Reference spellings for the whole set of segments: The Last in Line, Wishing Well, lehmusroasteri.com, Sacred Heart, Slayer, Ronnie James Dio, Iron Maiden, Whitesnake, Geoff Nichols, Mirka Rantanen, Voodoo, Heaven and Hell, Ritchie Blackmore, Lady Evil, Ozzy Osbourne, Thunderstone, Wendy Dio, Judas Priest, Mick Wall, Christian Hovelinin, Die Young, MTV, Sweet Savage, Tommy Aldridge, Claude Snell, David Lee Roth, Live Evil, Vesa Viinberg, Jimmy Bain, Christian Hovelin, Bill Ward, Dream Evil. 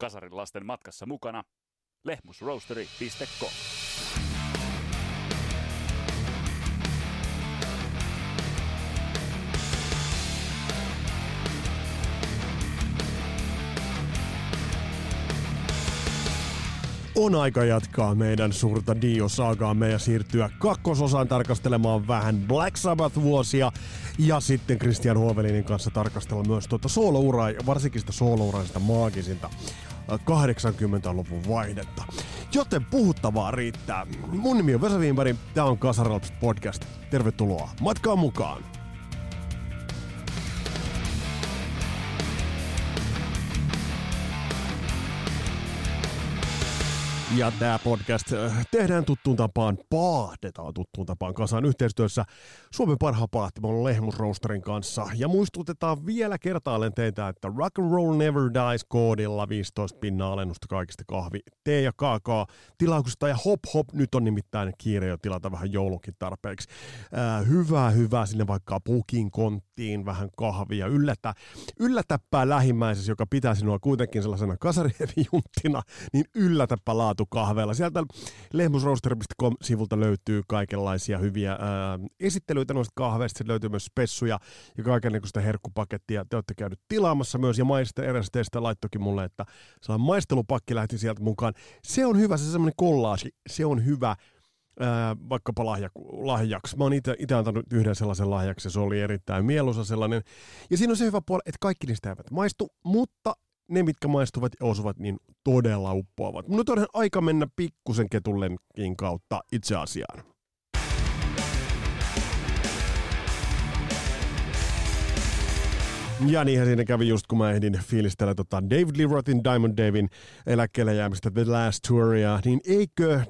kasarin lasten matkassa mukana. lehmusroasteri.com On aika jatkaa meidän suurta Dio-saagaamme ja siirtyä kakkososaan tarkastelemaan vähän Black Sabbath-vuosia ja sitten Christian Hovelinin kanssa tarkastella myös tuota soolouraa ja varsinkin sitä soolouraa sitä maagisinta 80-luvun vaihdetta. Joten puhuttavaa riittää. Mun nimi on Vesa Viinberg, tää on Kasaralapset podcast. Tervetuloa matkaan mukaan! Ja tämä podcast tehdään tuttuun tapaan, paahdetaan tuttuun tapaan kasaan yhteistyössä Suomen parhaan paahtimon Lehmusroasterin kanssa. Ja muistutetaan vielä kertaalleen teitä, että Rock and Roll Never Dies -koodilla 15% alennusta kaikista kahvi, tee ja kaakaa tilauksista. Ja hop hop, nyt on nimittäin kiire jo tilata vähän joulunkin tarpeeksi. Hyvä sinne vaikka pukin konttiin vähän kahvia. Yllätäpä lähimmäisesi, joka pitää sinua kuitenkin sellaisena kasarihevijunttina, niin yllätäpä laatu kahveilla. Sieltä lehmusroasteri.com-sivulta löytyy kaikenlaisia hyviä esittelyitä noista kahveista. Sieltä löytyy myös spessuja ja kaikenlaista herkkupakettia. Te olette käynyt tilaamassa myös, ja eräs teistä laittokin mulle, että sellainen maistelupakki lähti sieltä mukaan. Se on hyvä, se semmoinen kollaasi. Se on hyvä vaikkapa lahjaksi. Mä oon itse antanut yhden sellaisen lahjaksi, ja se oli erittäin mieluisa sellainen. Ja siinä on se hyvä puoli, että kaikki niistä eivät maistu, mutta ne, mitkä maistuvat ja osuvat, niin todella uppoavat. Nyt on aika mennä pikkusen ketullenkin kautta itse asiaan. Ja niinhän siinä kävi just, kun mä ehdin fiilistellä David Lee Rothin Diamond Davein eläkkeelle jäämistä The Last Touria, niin eikö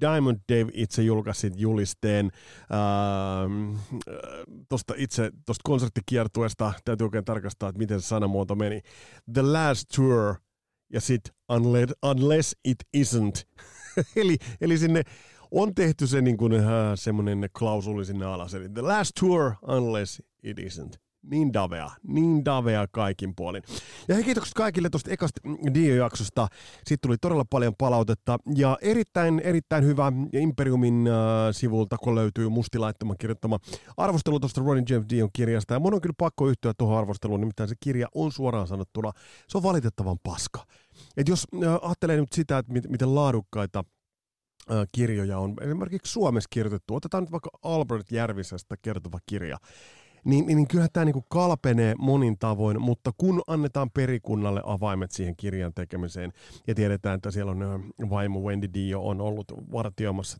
Diamond Dave itse julkaisi julisteen tuosta konserttikiertueesta. Täytyy oikein tarkastaa, että miten se sanamuoto meni. The Last Tour ja sitten Unless It Isn't. eli sinne on tehty se niin kuin, semmoinen klausuli sinne alas. Eli The Last Tour, Unless It Isn't. Niin davea kaikin puolin. Ja hei, kiitokset kaikille tuosta ekasta Dio-jaksosta. Siitä tuli todella paljon palautetta. Ja erittäin hyvä Imperiumin sivulta, kun löytyy Musti Laittoman kirjoittama arvostelu tuosta Ronnie James Dion kirjasta. Ja mun on kyllä pakko yhtyä tuohon arvosteluun, nimittäin se kirja on suoraan sanottuna, se on valitettavan paska. Et jos ajattelee nyt sitä, että miten laadukkaita kirjoja on esimerkiksi Suomessa kirjoitettu. Otetaan nyt vaikka Albert Järvisestä kertova kirja. Niin kyllähän tämä niinku kalpenee monin tavoin, mutta kun annetaan perikunnalle avaimet siihen kirjan tekemiseen ja tiedetään, että siellä on vaimo Wendy Dio on ollut vartioimassa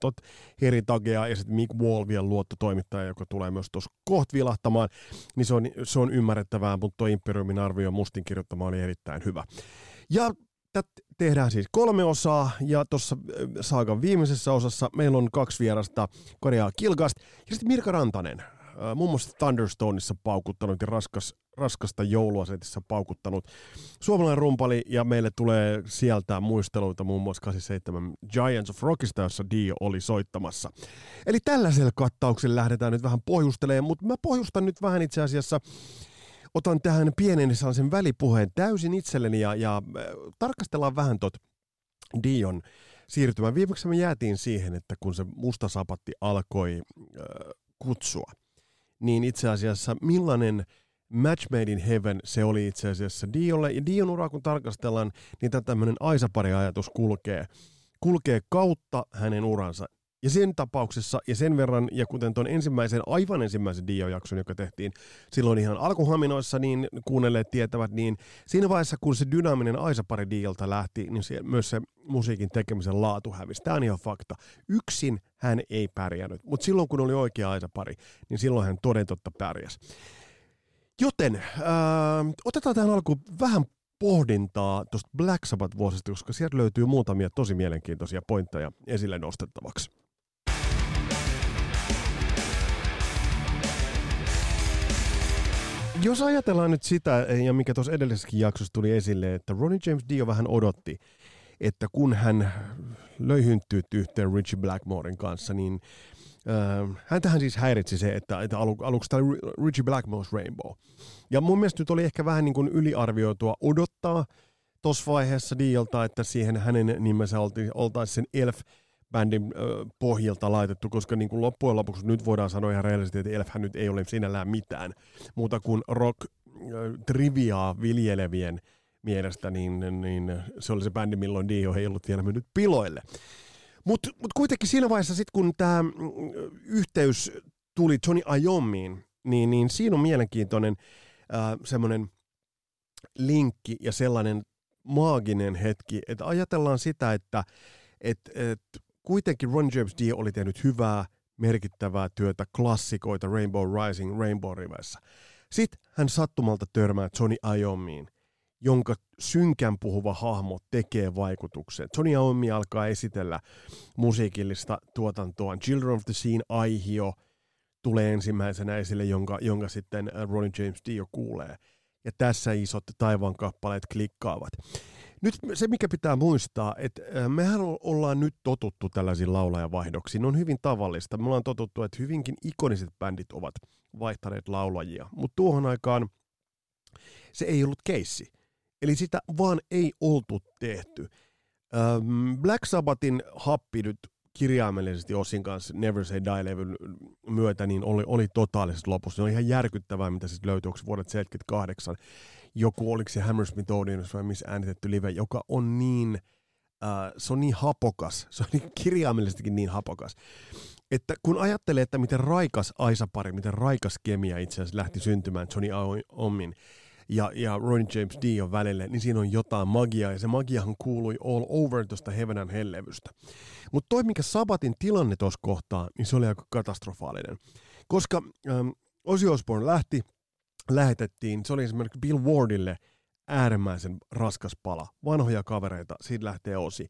Harry Tagea ja sitten Mick Wall vielä luottotoimittaja, joka tulee myös tuossa kohta vilahtamaan, niin se on ymmärrettävää, mutta tuo Imperiumin arvio Mustin kirjoittama oli erittäin hyvä. Ja tehdään siis 3 osaa, ja tuossa saagan viimeisessä osassa meillä on 2 vierasta, Korea Kilgast ja sitten Mirka Rantanen. Muun muassa Thunderstoneissa paukuttanut ja raskasta jouluasetissä paukuttanut suomalainen rumpali, ja meille tulee sieltä muisteluita muun muassa 87 Giants of Rockista, jossa Dio oli soittamassa. Eli tällaisella kattauksella lähdetään nyt vähän pohjustelemaan, mutta mä pohjustan nyt vähän itse asiassa, otan tähän pienen sellaisen välipuheen täysin itselleni ja tarkastellaan vähän tot Dion siirtymään. Viimeksi me jäätiin siihen, että kun se musta sapatti alkoi kutsua, niin itse asiassa millainen match made in heaven se oli itse asiassa Diolle. Ja Dion uraa kun tarkastellaan, niin tämä tämmöinen aisapari-ajatus kulkee kautta hänen uransa. Ja sen tapauksessa ja sen verran, ja kuten tuon aivan ensimmäisen Dio-jakson, joka tehtiin silloin ihan alkuhaminoissa, niin kuunnelleet tietävät, niin siinä vaiheessa, kun se dynaaminen aisapari Diolta lähti, niin myös se musiikin tekemisen laatu hävisi. Tämä on ihan fakta. Yksin hän ei pärjännyt, mutta silloin kun oli oikea aisapari, niin silloin hän toden totta pärjäsi. Joten otetaan tähän alkuun vähän pohdintaa tuosta Black Sabbath-vuosista, koska sieltä löytyy muutamia tosi mielenkiintoisia pointteja esille nostettavaksi. Jos ajatellaan nyt sitä, ja mikä tuossa edellisessäkin jaksossa tuli esille, että Ronnie James Dio vähän odotti, että kun hän löi hynttyyt yhteen Ritchie Blackmoren kanssa, niin häntähän siis häiritsi se, että aluksi tämä Ritchie Blackmore's Rainbow. Ja mun mielestä nyt oli ehkä vähän niin kuin yliarvioitua odottaa tuossa vaiheessa Diolta, että siihen hänen nimensä oltaisiin sen Elf-bändin pohjalta laitettu, koska niin kuin loppujen lopuksi nyt voidaan sanoa ihan reellisesti, että Elfhän nyt ei ole sinällään mitään muuta kuin rock-triviaa viljelevien mielestä, niin se oli se bändi, milloin Dio ei ollut vielä mennyt piloille. Mutta kuitenkin siinä vaiheessa, sit, kun tämä yhteys tuli Tony Iommiin, niin siinä on mielenkiintoinen semmoinen linkki ja sellainen maaginen hetki, että ajatellaan sitä, että kuitenkin Ronnie James Dio oli tehnyt hyvää, merkittävää työtä, klassikoita Rainbow Rising, Rainbow riveissä. Sitten hän sattumalta törmää Tony Iommiin, jonka synkän puhuva hahmo tekee vaikutuksen. Tony Iommi alkaa esitellä musiikillista tuotantoa. Children of the Sea -aihio tulee ensimmäisenä esille, jonka sitten Ronnie James Dio kuulee. Ja tässä isot taivaankappaleet klikkaavat. Nyt se, mikä pitää muistaa, että mehän ollaan nyt totuttu tällaisiin laulajavaihdoksiin. Ne on hyvin tavallista. Me ollaan totuttu, että hyvinkin ikoniset bändit ovat vaihtaneet laulajia. Mutta tuohon aikaan se ei ollut keissi. Eli sitä vaan ei oltu tehty. Black Sabbathin happi nyt kirjaimellisesti Ozin kanssa Never Say Die-levyn myötä niin oli totaalisesti lopussa. Se oli ihan järkyttävää, mitä sitten löytyi, onko vuodet 78. Joku, oliko se Hammersmith Odeonissa vai missä äänitetty live, joka on niin, se on niin hapokas, se on niin kirjaimellisestikin niin hapokas. Että kun ajattelee, että miten raikas aisapari, miten raikas kemia itse asiassa lähti syntymään Tony Iommin ja Ronnie James Dio välille, niin siinä on jotain magiaa, ja se magiahan kuului All Over tuosta Heaven and Hell-levystä. Mutta toi, mikä Sabbathin tilanne tuossa kohtaa, niin se oli aika katastrofaalinen. Koska Ozzy Osbourne lähetettiin, se oli esimerkiksi Bill Wardille äärimmäisen raskas pala. Vanhoja kavereita, siitä lähtee Ozzy.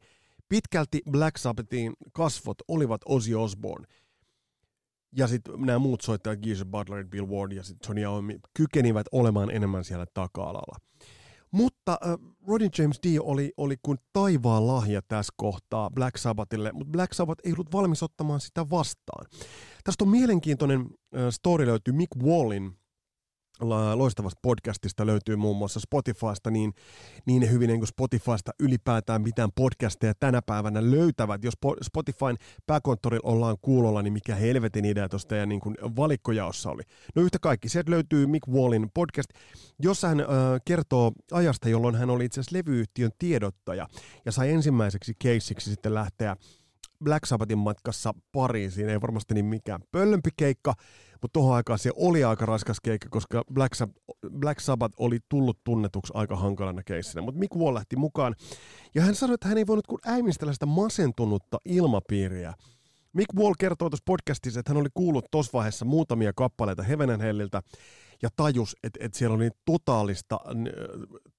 Pitkälti Black Sabbathin kasvot olivat Ozzy Osbourne. Ja sitten nämä muut soittajat, Geezer Butler, Bill Ward ja sitten Tony Iommi, kykenivät olemaan enemmän siellä taka-alalla. Mutta Ronnie James Dio oli kuin taivaan lahja tässä kohtaa Black Sabbathille, mutta Black Sabbath ei ollut valmis ottamaan sitä vastaan. Tästä on mielenkiintoinen story, löytyy Mick Wallin loistavasta podcastista, löytyy muun muassa Spotifysta, niin ne hyvin niin kuin Spotifysta ylipäätään mitään podcasteja tänä päivänä löytävät. Jos Spotifyn pääkonttorilla ollaan kuulolla, niin mikä helvetin idea tuosta ja niin kuin valikkojaossa oli. No yhtä kaikki, sieltä löytyy Mick Wallin podcast, jossa hän kertoo ajasta, jolloin hän oli itse asiassa levyyhtiön tiedottaja ja sai ensimmäiseksi keissiksi sitten lähteä Black Sabbathin matkassa Pariisiin. Ei varmasti niin mikään pöllömpi keikka, mutta tuohon aikaan se oli aika raskas keikka, koska Black Sabbath oli tullut tunnetuksi aika hankalana keissinä. Mutta Mick Wall lähti mukaan, ja hän sanoi, että hän ei voinut kuin äimistellä sitä masentunutta ilmapiiriä. Mick Wall kertoo tuossa podcastissa, että hän oli kuullut tuossa vaiheessa muutamia kappaleita Heaven and Helliltä, ja tajus, että siellä oli totaalista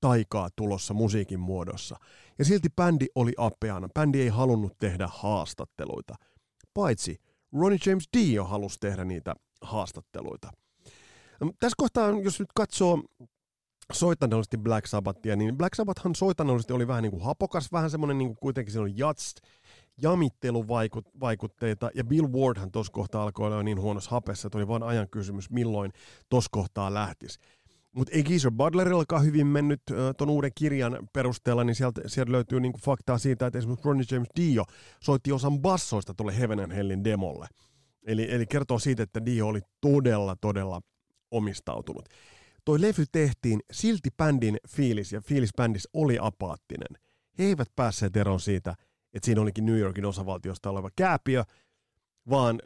taikaa tulossa musiikin muodossa. Ja silti bändi oli apeana. Bändi ei halunnut tehdä haastatteluita. Paitsi Ronnie James Dio halusi tehdä niitä haastatteluita. Tässä kohtaa, jos nyt katsoo soitannollisesti Black Sabbathia, niin Black Sabbathan soitannollisesti oli vähän niin kuin hapokas, vähän semmoinen niin kuin kuitenkin siinä oli jamitteluvaikutteita, ja Bill Wardhan tuossa kohtaa alkoi olla niin huonossa hapessa, että oli vaan ajan kysymys, milloin tuossa kohtaa lähtisi. Mutta ei Geezer Butlerillakaan hyvin mennyt ton uuden kirjan perusteella, niin sieltä löytyy niinku faktaa siitä, että esimerkiksi Ronnie James Dio soitti osan bassoista tuolle Heaven and Hellin demolle. Eli kertoo siitä, että Dio oli todella, todella omistautunut. Toi levy tehtiin, silti bändin fiilis, ja fiilis bändissä oli apaattinen. He eivät päässeet eroon siitä, että siinä olikin New Yorkin osavaltiosta oleva kääpiö, vaan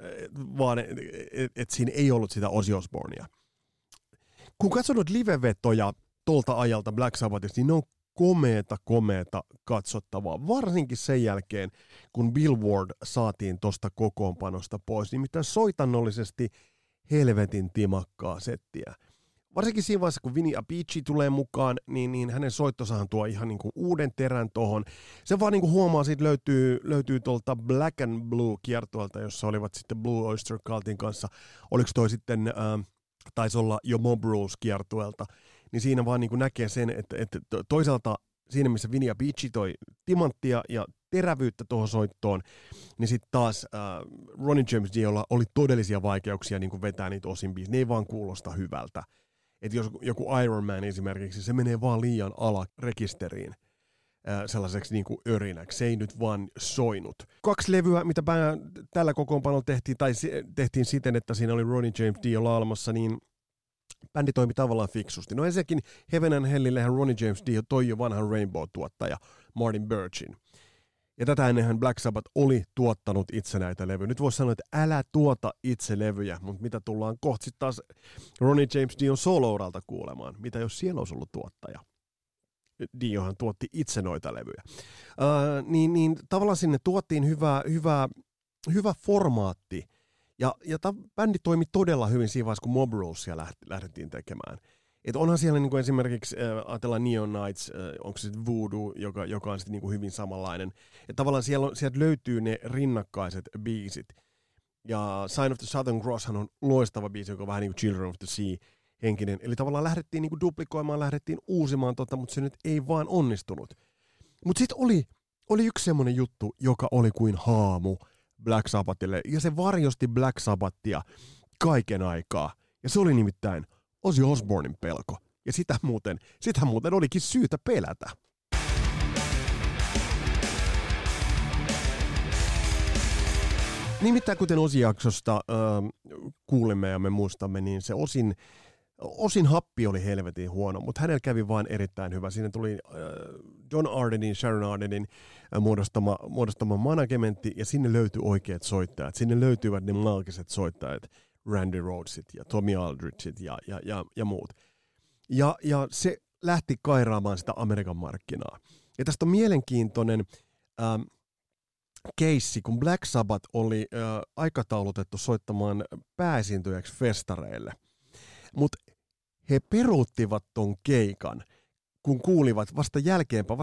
että siinä ei ollut sitä Ozzy Osbournea. Kun katsonut livevetoja tuolta ajalta Black Sabbathista, niin ne on komeeta katsottavaa. Varsinkin sen jälkeen, kun Bill Ward saatiin tuosta kokoonpanosta pois, niin mitä soitannollisesti helvetin timakkaa settiä. Varsinkin siinä vaiheessa, kun Vinny Appice tulee mukaan, niin hänen soittosahan tuo ihan niinku uuden terän tohon. Se vaan niinku huomaa, siitä löytyy tuolta Black and Blue-kiertueelta, jossa olivat sitten Blue Oyster Cultin kanssa. Oliko toi sitten, taisi olla jo Mob Rules-kiertueelta. Niin siinä vaan niinku näkee sen, että toisaalta siinä, missä Vinny Appice toi timanttia ja terävyyttä tuohon soittoon, niin sitten taas Ronnie James Diolla oli todellisia vaikeuksia niinku vetää niitä osin biisiä. Ne ei vaan kuulosta hyvältä. Että jos joku Iron Man esimerkiksi, se menee vaan liian alarekisteriin. sellaiseksi niin kuin örinäksi. Se ei nyt vaan soinut. 2 levyä, mitä tällä kokoonpanolla tehtiin, tai tehtiin siten, että siinä oli Ronnie James Dio laulamassa, niin bändi toimi tavallaan fiksusti. No ensinnäkin Heaven and Hellillehän Ronnie James Dio toi jo vanhan Rainbow-tuottaja Martin Birchin. Ja tätä ennenhän Black Sabbath oli tuottanut itse näitä levyjä. Nyt voisi sanoa, että älä tuota itse levyjä, mutta mitä tullaan kohta sitten taas Ronnie James Dion solouralta kuulemaan. Mitä jos siellä olisi ollut tuottaja? Diohan tuotti itse noita levyjä. Niin tavallaan sinne tuottiin hyvä formaatti. Ja bändi toimi todella hyvin siinä vaiheessa, kun Mob Rulesia lähdettiin tekemään. Et onhan siellä niinku esimerkiksi, ajatellaan Neon Knights, onko se Voodoo, joka on sitten niinku hyvin samanlainen. Et tavallaan sieltä löytyy ne rinnakkaiset biisit. Ja Sign of the Southern Crosshan on loistava biisi, joka on vähän niin kuin Children of the Sea henkinen. Eli tavallaan lähdettiin niinku duplikoimaan, lähdettiin uusimaan, mutta se nyt ei vaan onnistunut. Mutta sitten oli yksi semmoinen juttu, joka oli kuin haamu Black Sabbathille. Ja se varjosti Black Sabbathia kaiken aikaa. Ja se oli nimittäin Ozzy Osbournen pelko. Ja sitä muuten olikin syytä pelätä. Nimittäin kuten Ozzy-jaksosta kuulemme ja me muistamme, niin se osin happi oli helvetin huono, mutta hänellä kävi vaan erittäin hyvä. Siinä tuli Sharon Ardenin muodostama managementti, ja sinne löytyi oikeat soittajat. Sinne löytyivät ne maagiset soittajat. Randy Rhodesit ja Tommy Aldridgeit ja muut. Ja se lähti kairaamaan sitä Amerikan markkinaa. Ja tästä on mielenkiintoinen keissi, kun Black Sabbath oli aikataulutettu soittamaan pääesiintyjäksi festareille. Mutta he peruuttivat ton keikan, kun kuulivat vasta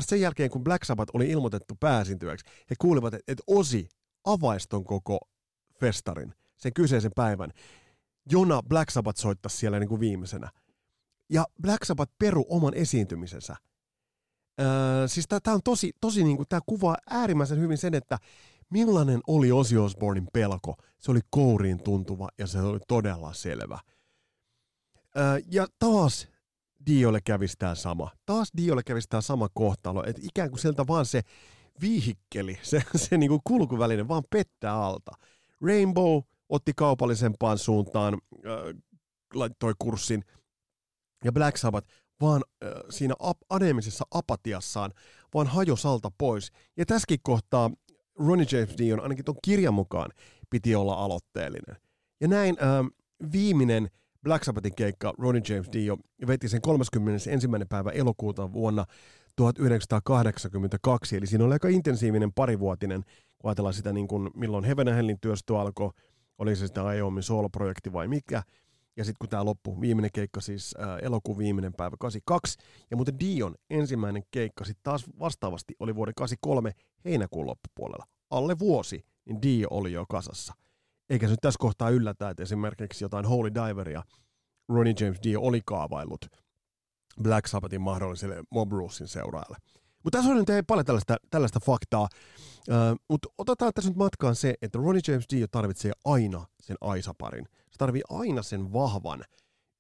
sen jälkeen, kun Black Sabbath oli ilmoitettu pääesiintyjäksi, he kuulivat, että Ozzy avaisi ton koko festarin. Sen kyseisen päivän, jona Black Sabbath soittaisi siellä niin kuin viimeisenä. Ja Black Sabbath peru oman esiintymisensä. Siis tämä on tosi niin kuin, tämä kuvaa äärimmäisen hyvin sen, että millainen oli Ozzy Osbournen pelko. Se oli kouriin tuntuva ja se oli todella selvä. Ja taas Diolle kävisi tämä sama. Kohtalo, että ikään kuin sieltä vaan se viihikkeli, se niin kuin kulkuväline vaan pettää alta. Rainbow otti kaupallisempaan suuntaan, laittoi kurssin, ja Black Sabbath vaan siinä aneemisessa apatiassaan vaan hajosi alta pois. Ja tässäkin kohtaa Ronnie James Dion ainakin ton kirjan mukaan piti olla aloitteellinen. Ja näin viimeinen Black Sabbathin keikka Ronnie James Dio veti sen 31. päivä elokuuta vuonna 1982, eli siinä oli aika intensiivinen parivuotinen, kun ajatellaan sitä, niin kuin, milloin Heaven and Hellin työstö alkoi, oli se sitä Iommin sooloprojekti vai mikä, ja sitten kun tämä loppui, viimeinen keikka siis elokuun viimeinen päivä 82, ja muuten Dion ensimmäinen keikka sitten taas vastaavasti oli vuoden 83 heinäkuun loppupuolella. Alle vuosi, niin Dio oli jo kasassa. Eikä se nyt tässä kohtaa yllätä, että esimerkiksi jotain Holy Diveria Ronnie James Dio oli kaavaillut Black Sabbathin mahdolliselle Mob Rulesin seuraajalle. Mutta tässä on nyt ei paljon tällaista faktaa, mutta otetaan tässä nyt matkaan se, että Ronnie James Dio tarvitsee aina sen aisaparin. Se tarvitsee aina sen vahvan,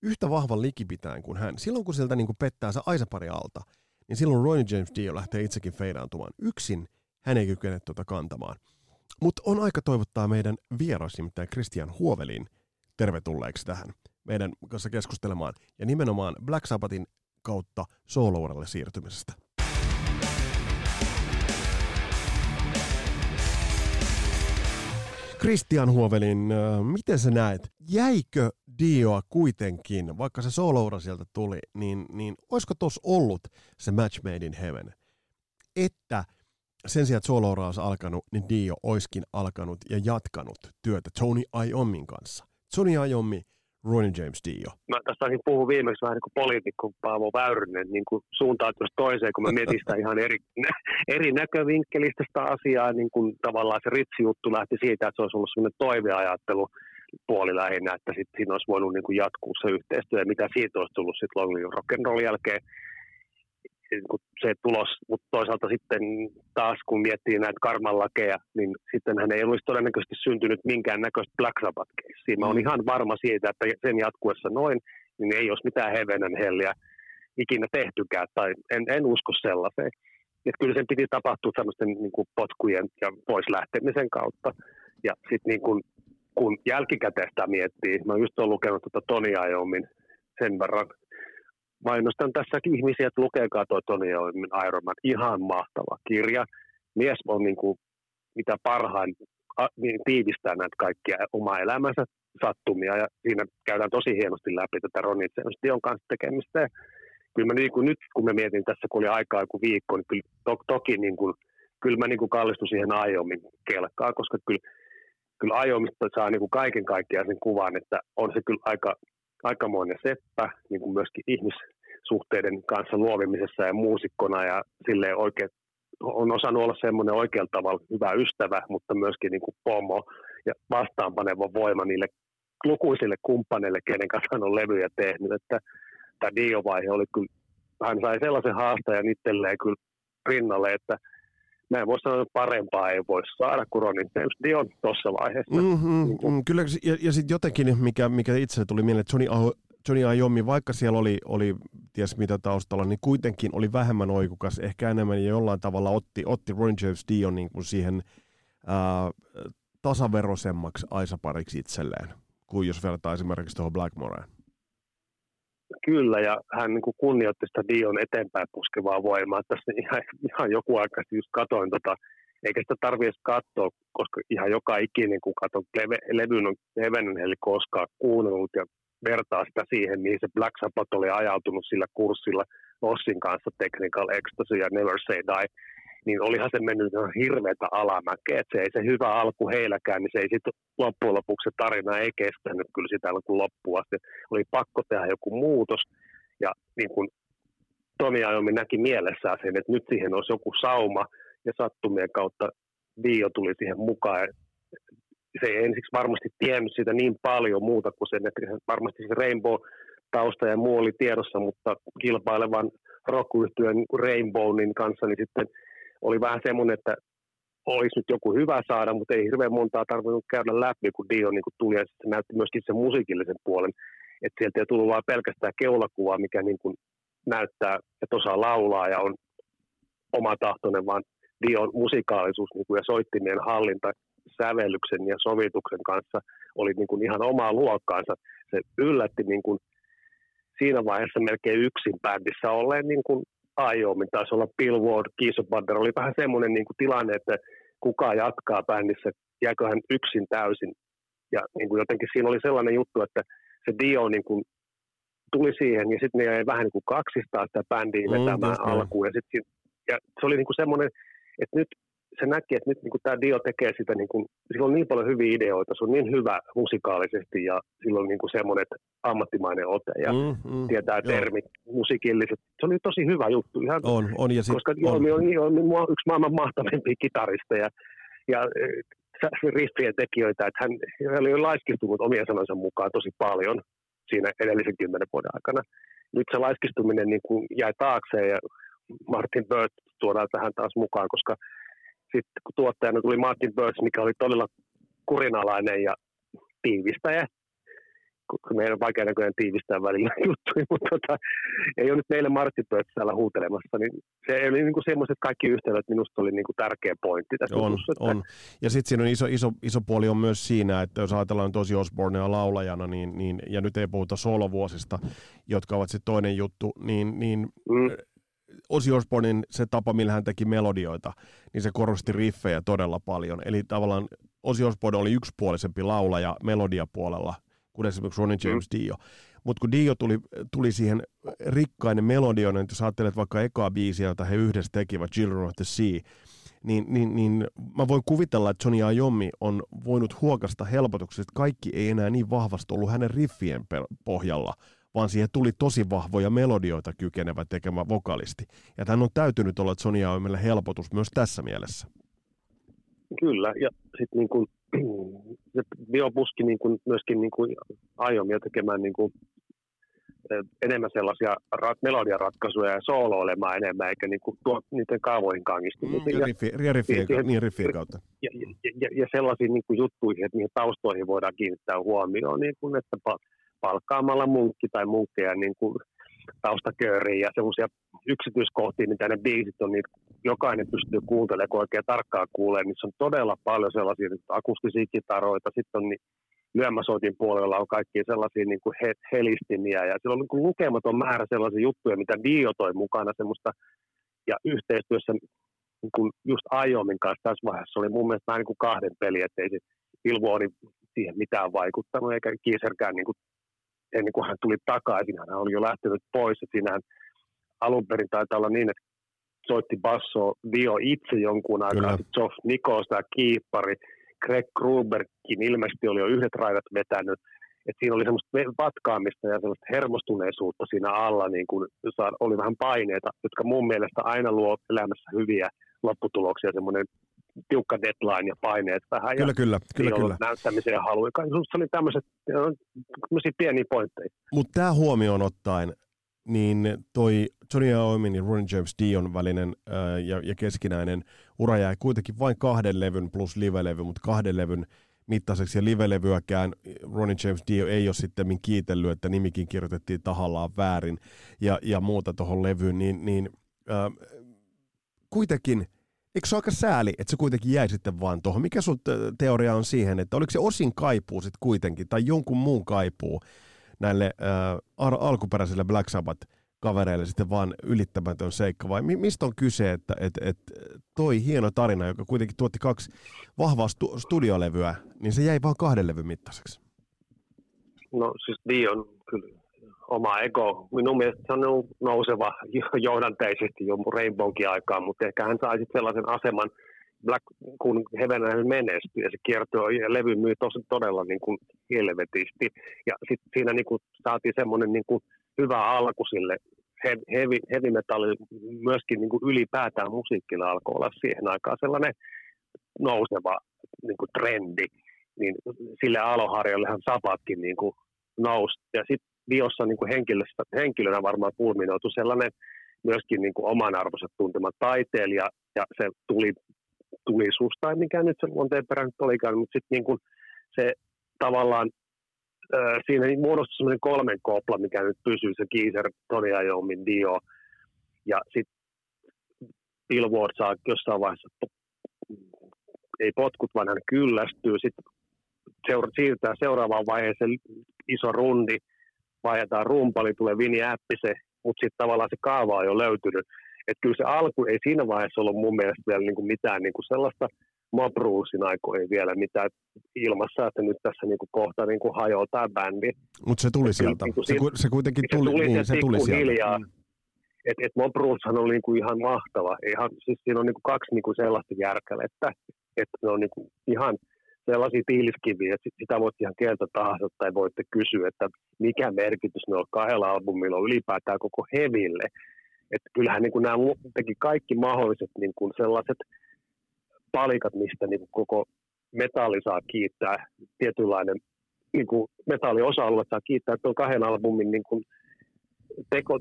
yhtä vahvan likipitään kuin hän. Silloin kun sieltä niin kuin pettää se aisapari alta, niin silloin Ronnie James Dio lähtee itsekin feidaantumaan. Yksin hän ei kykene tuota kantamaan. Mutta on aika toivottaa meidän vieras, nimittäin Christian Hovelinin, tervetulleeksi tähän meidän kanssa keskustelemaan. Ja nimenomaan Black Sabbathin kautta soolouralle siirtymisestä. Christian Hovelin, miten sä näet, jäikö Dioa kuitenkin, vaikka se soloura sieltä tuli, niin olisiko tuossa ollut se match made in heaven? Että sen sijaan, että soloura olisi alkanut, niin Dio olisikin alkanut ja jatkanut työtä Tony Iommin kanssa. Tony Iommi, Ronnie James Dio. Mä tästä olisin puhua viimeksi vähän niin kuin poliitikko Paavo Väyrynen, niin kuin suuntaan tuossa toiseen, kun mä mietin sitä ihan eri näkövinkkelistä sitä asiaa, niin kuin tavallaan se Ritsi-juttu lähti siitä, että se olisi ollut sellainen toiveajattelu puoli lähinnä, että sitten siinä olisi voinut niin kuin jatkuu se yhteistyö, ja mitä siitä olisi tullut sitten Long Live Rock and Roll jälkeen, se tulos, mutta toisaalta sitten taas kun miettii näitä karmanlakeja, niin sittenhän ei olisi todennäköisesti syntynyt minkään näköistä Black Sabbath-keissiä. Mä olen ihan varma siitä, että sen jatkuessa noin, niin ei olisi mitään Heaven and Hellia ikinä tehtykään, tai en usko sellaiseen. että kyllä sen piti tapahtua semmoisten niin kuin potkujen ja pois lähtemisen kautta. Ja sitten niin kun jälkikäteistä miettii, mä oon just lukenut tuota Tony Iommin sen verran. Mainostan tässäkin ihmisiä, että lukeekaa tuo Tony Iommin Iron Man, ihan mahtava kirja. Mies on niin kuin mitä parhain tiivistää näitä kaikkia omaa elämänsä sattumia, ja siinä käydään tosi hienosti läpi tätä Ronnie James Dion kanssa tekemistä. Kyllä mä niin kuin nyt, kun mä mietin tässä, kun oli aikaa joku viikko, niin kyllä toki niin kuin, kyllä mä niin kuin kallistun siihen Iommin kelkkaan, koska kyllä Iomista saa niin kuin kaiken kaikkiaan sen kuvan, että on se kyllä aikamoinen seppä, niin kuin myöskin ihmissuhteiden kanssa luovimisessa ja muusikkona, ja silleen oikein on osannut olla semmoinen oikealla tavalla hyvä ystävä, mutta myöskin niin kuin pomo ja vastaanpaneva voima niille lukuisille kumppaneille, kenen kanssa hän on levyjä tehnyt, että tämä Dio-vaihe oli kyllä, hän sai sellaisen haastajan itselleen kyllä rinnalle, että mä en voi sanoa, että parempaa ei voi saada kuin Ronnie James Dion tuossa vaiheessa. Kyllä, ja sitten jotenkin, mikä itselle tuli mieleen, että Tony Iommi, vaikka siellä oli ties mitä taustalla, niin kuitenkin oli vähemmän oikukas, ehkä enemmän, ja jollain tavalla otti Ronnie James Dion niin kuin siihen tasaverosemmaksi aisapariksi itselleen, kuin jos vertaa esimerkiksi tuohon Blackmoreen. Kyllä, ja hän niin kuin kunnioitti sitä Dion eteenpäin puskevaa voimaa. Tässä ihan joku aika just katoin, eikä sitä tarvitse katsoa, koska ihan joka ikinen, kun katon levyn on Heaven and Hell koskaan kuunnellut ja vertaa sitä siihen, mihin se Black Sabbath oli ajautunut sillä kurssilla Ossin kanssa, Technical Ecstasy ja Never Say Die, niin olihan se mennyt hirveätä alamäkeä. Se ei se hyvä alku heilläkään, niin se ei sitten loppujen lopuksi, se tarina ei kestänyt kyllä sitä loppuun asti. Oli pakko tehdä joku muutos, ja niin kuin Tony Iommi näki mielessään sen, että nyt siihen olisi joku sauma, ja sattumien kautta Dio tuli siihen mukaan. Se ei ensiksi varmasti tiennyt siitä niin paljon muuta kuin sen, että varmasti se Rainbow-tausta ja muu oli tiedossa, mutta kilpailevan rock-yhtyön Rainbowin kanssa, niin sitten oli vähän semmoinen, että olisi nyt joku hyvä saada, mutta ei hirveän montaa tarvinnut käydä läpi, kun Dio niin kun tuli, ja se näytti myöskin sen musiikillisen puolen, että sieltä ei tullut vaan pelkästään keulakuvaa, mikä niin kun näyttää, että osaa laulaa ja on omatahtoinen, vaan Dion musikaalisuus niin kun ja soittimien hallinta sävellyksen ja sovituksen kanssa oli niin kun ihan omaa luokkaansa. Se yllätti niin kun siinä vaiheessa melkein yksin bändissä olleen niin kun Iommi, taisi olla Bill Ward, Geezer Butler, oli vähän semmoinen niin kuin tilanne, että kuka jatkaa bändissä, jääkö hän yksin täysin. Ja niin kuin jotenkin siinä oli sellainen juttu, että se Dio niin kuin tuli siihen, ja sitten ne jäi vähän niin kuin kaksistaan sitä bändiä vetämään alkuun. Ja, se oli niin kuin semmoinen, että nyt se näki, että nyt niin kuin tämä Dio tekee sitä, niin kuin, sillä on niin paljon hyviä ideoita, se on niin hyvä musikaalisesti, ja sillä on niin kuin semmoinen ammattimainen ote, ja tietää termit, musiikilliset. Se oli tosi hyvä juttu, ihan, koska Iommi on yksi maailman mahtavimpia kitaristeja, ja riffien tekijöitä, että hän oli laiskistunut omien sanansa mukaan tosi paljon siinä edellisen 10 vuoden aikana. Nyt se laiskistuminen niin kuin jäi taakseen, ja Martin Birch tuodaan tähän taas mukaan, koska sitten kun tuottajana tuli Martin Birch, mikä oli todella kurinalainen ja tiivistäjä. Meidän on vaikea näköinen tiivistää välillä juttuja, mutta ei ole nyt meille Martin Birch täällä huutelemassa. Niin se oli niin kuin semmoiset kaikki yhteydet, minusta oli niin kuin tärkeä pointti tässä jutussa. On. Ja sitten siinä on iso puoli on myös siinä, että jos ajatellaan Ozzy Osbournea laulajana, niin, ja nyt ei puhuta solovuosista, jotka ovat sitten toinen juttu, niin Ozzy Osbournen se tapa, millä hän teki melodioita, niin se korosti riffejä todella paljon. Eli tavallaan Ozzy Osbourne oli yksipuolisempi laulaja melodiapuolella kuin esimerkiksi Ronnie James Dio. Mutta kun Dio tuli siihen rikkainen melodioinen, jos ajattelet vaikka ekaa biisiä, jota he yhdessä tekivät, Children of the Sea, niin mä voin kuvitella, että Tony Iommi on voinut huokasta helpotuksesta, että kaikki ei enää niin vahvasti ollut hänen riffien pohjalla, vaan siihen tuli tosi vahvoja melodioita kykenevä tekemä vokalisti. Ja tämän on täytynyt olla Tony Iomille helpotus myös tässä mielessä. Kyllä, ja sitten niin kuin se biopuski niin kuin myöskin niin kuin Iomia tekemään niin kuin enemmän sellaisia melodiaratkaisuja ja sooloilemaan enemmän, eikä niin kuin niiden kaavoihin kangistumisiin. Riffien kautta. Ja sellaisiin niin kuin juttuihin, että niihin taustoihin voidaan kiinnittää huomioon, niin kuin, että palkkaamalla munkki tai munkkeja niin kuin taustakööriin ja semmoisia yksityiskohtia, mitä ne biisit on, niitä jokainen pystyy kuuntelemaan, kun oikein tarkkaan kuulee. Niissä on todella paljon sellaisia akustisia kitaroita, sitten on lyömäsoitin puolella on kaikkia sellaisia niin kuin helistimiä, ja siellä on niin kuin lukematon määrä sellaisia juttuja, mitä Dio toi mukana semmoista, ja yhteistyössä niin kuin just Iomin kanssa tässä vaiheessa oli mun mielestä vähän niin kuin kahden peli, ettei se Bill Wardi siihen mitään vaikuttanut, eikä Geezerkään niin kuin, ennen kuin hän tuli takaisin, hän oli jo lähtenyt pois, ja siinähän alun perin taitaa olla niin, että soitti basso Dio itse jonkun aikaa, Geoff Nichols, tämä kiippari, Greg Gruberkin ilmeisesti oli jo yhdet raidat vetänyt, että siinä oli semmoista vatkaamista ja semmoista hermostuneisuutta siinä alla, niin kuin oli vähän paineita, jotka mun mielestä aina luo elämässä hyviä lopputuloksia, semmoinen tiukka deadline ja paineet vähän. Kyllä. Näyttämiseen haluja. Se oli tämmöisiä pieniä pointteja. Mutta tämä huomioon ottaen, niin toi Tony Iommin ja Ronnie James Dion välinen ja keskinäinen ura jäi kuitenkin vain 2 levyn plus livelevy, mutta 2 levyn mittaiseksi ja livelevyäkään Ronnie James Dio ei ole sittemmin kiitellyt, että nimikin kirjoitettiin tahallaan väärin ja muuta tuohon levyyn, niin kuitenkin, eikö se ole aika sääli, että se kuitenkin jäi sitten vaan tuohon? Mikä sun teoria on siihen, että oliko se osin kaipuu sitten kuitenkin tai jonkun muun kaipuu näille alkuperäisille Black Sabbath-kavereille sitten vaan ylittämätön seikka, vai mistä on kyse, että toi hieno tarina, joka kuitenkin tuotti 2 vahvaa studiolevyä, niin se jäi vaan 2 levyn mittaiseksi? No siis Dion kyllä oma ego. Minun mielestä se on nouseva johdanteisesti jo Rainbowkin aikaan, mutta ehkä hän sai sitten sellaisen aseman, kun Heaven and Hell menestyi, ja se kiertoi ja levy myy todella niin kuin helvetisti. Ja sitten siinä niin kuin saatiin semmoinen niin kuin hyvä alku sille. Heavy metalli myöskin niin kuin ylipäätään musiikkilla alkoi olla siihen aikaan sellainen nouseva niin kuin trendi. Niin sille aloharjallehan Sabbathkin niin kuin nousi. Ja sitten Diossa niin kuin henkilönä varmaan kulminoitu sellainen myöskin niin kuin omanarvoisen tunteman taiteilija, ja se tuli susta, mikä nyt se luonteen perä nyt olikaan, mutta sitten niin kuin se tavallaan siinä muodostui semmoinen 3 kopla, mikä nyt pysyy, se Geezer, Tony Iommi, Dio, ja sitten Bill Ward saa jossain vaiheessa, ei potkut, vaan hän kyllästyy, sitten siirtää seuraavaan vaiheeseen iso rundi, vaihdetaan rumpali, tulee Vinny Appice, mutta sitten tavallaan se kaava on jo löytynyt. Että kyllä se alku ei siinä vaiheessa ollut mun mielestä vielä niin kuin mitään niin kuin sellaista, Mob Rulesin aiku ei vielä mitään ilmassa, että nyt tässä niin kuin kohta niin kuin hajoaa bändi. Mutta se tuli sieltä. Niin se kuitenkin se tuli sieltä. Et Mob Ruleshan oli niin kuin ihan mahtava. Siis siinä on niin kuin 2 niin kuin sellaista järkälettä, että ne on niin kuin ihan sellaisia tiiliskiviä, että sitä voit ihan kieltä tahansa tai voitte kysyä, että mikä merkitys ne on 2 albumilla on ylipäätään koko heville. Että kyllähän niin kuin nämä teki kaikki mahdolliset niin kuin sellaiset palikat, mistä niin kuin koko metalli saa kiittää, tietynlainen niin kuin metalliosa-alue saa kiittää. Tuo 2 albumin niin kuin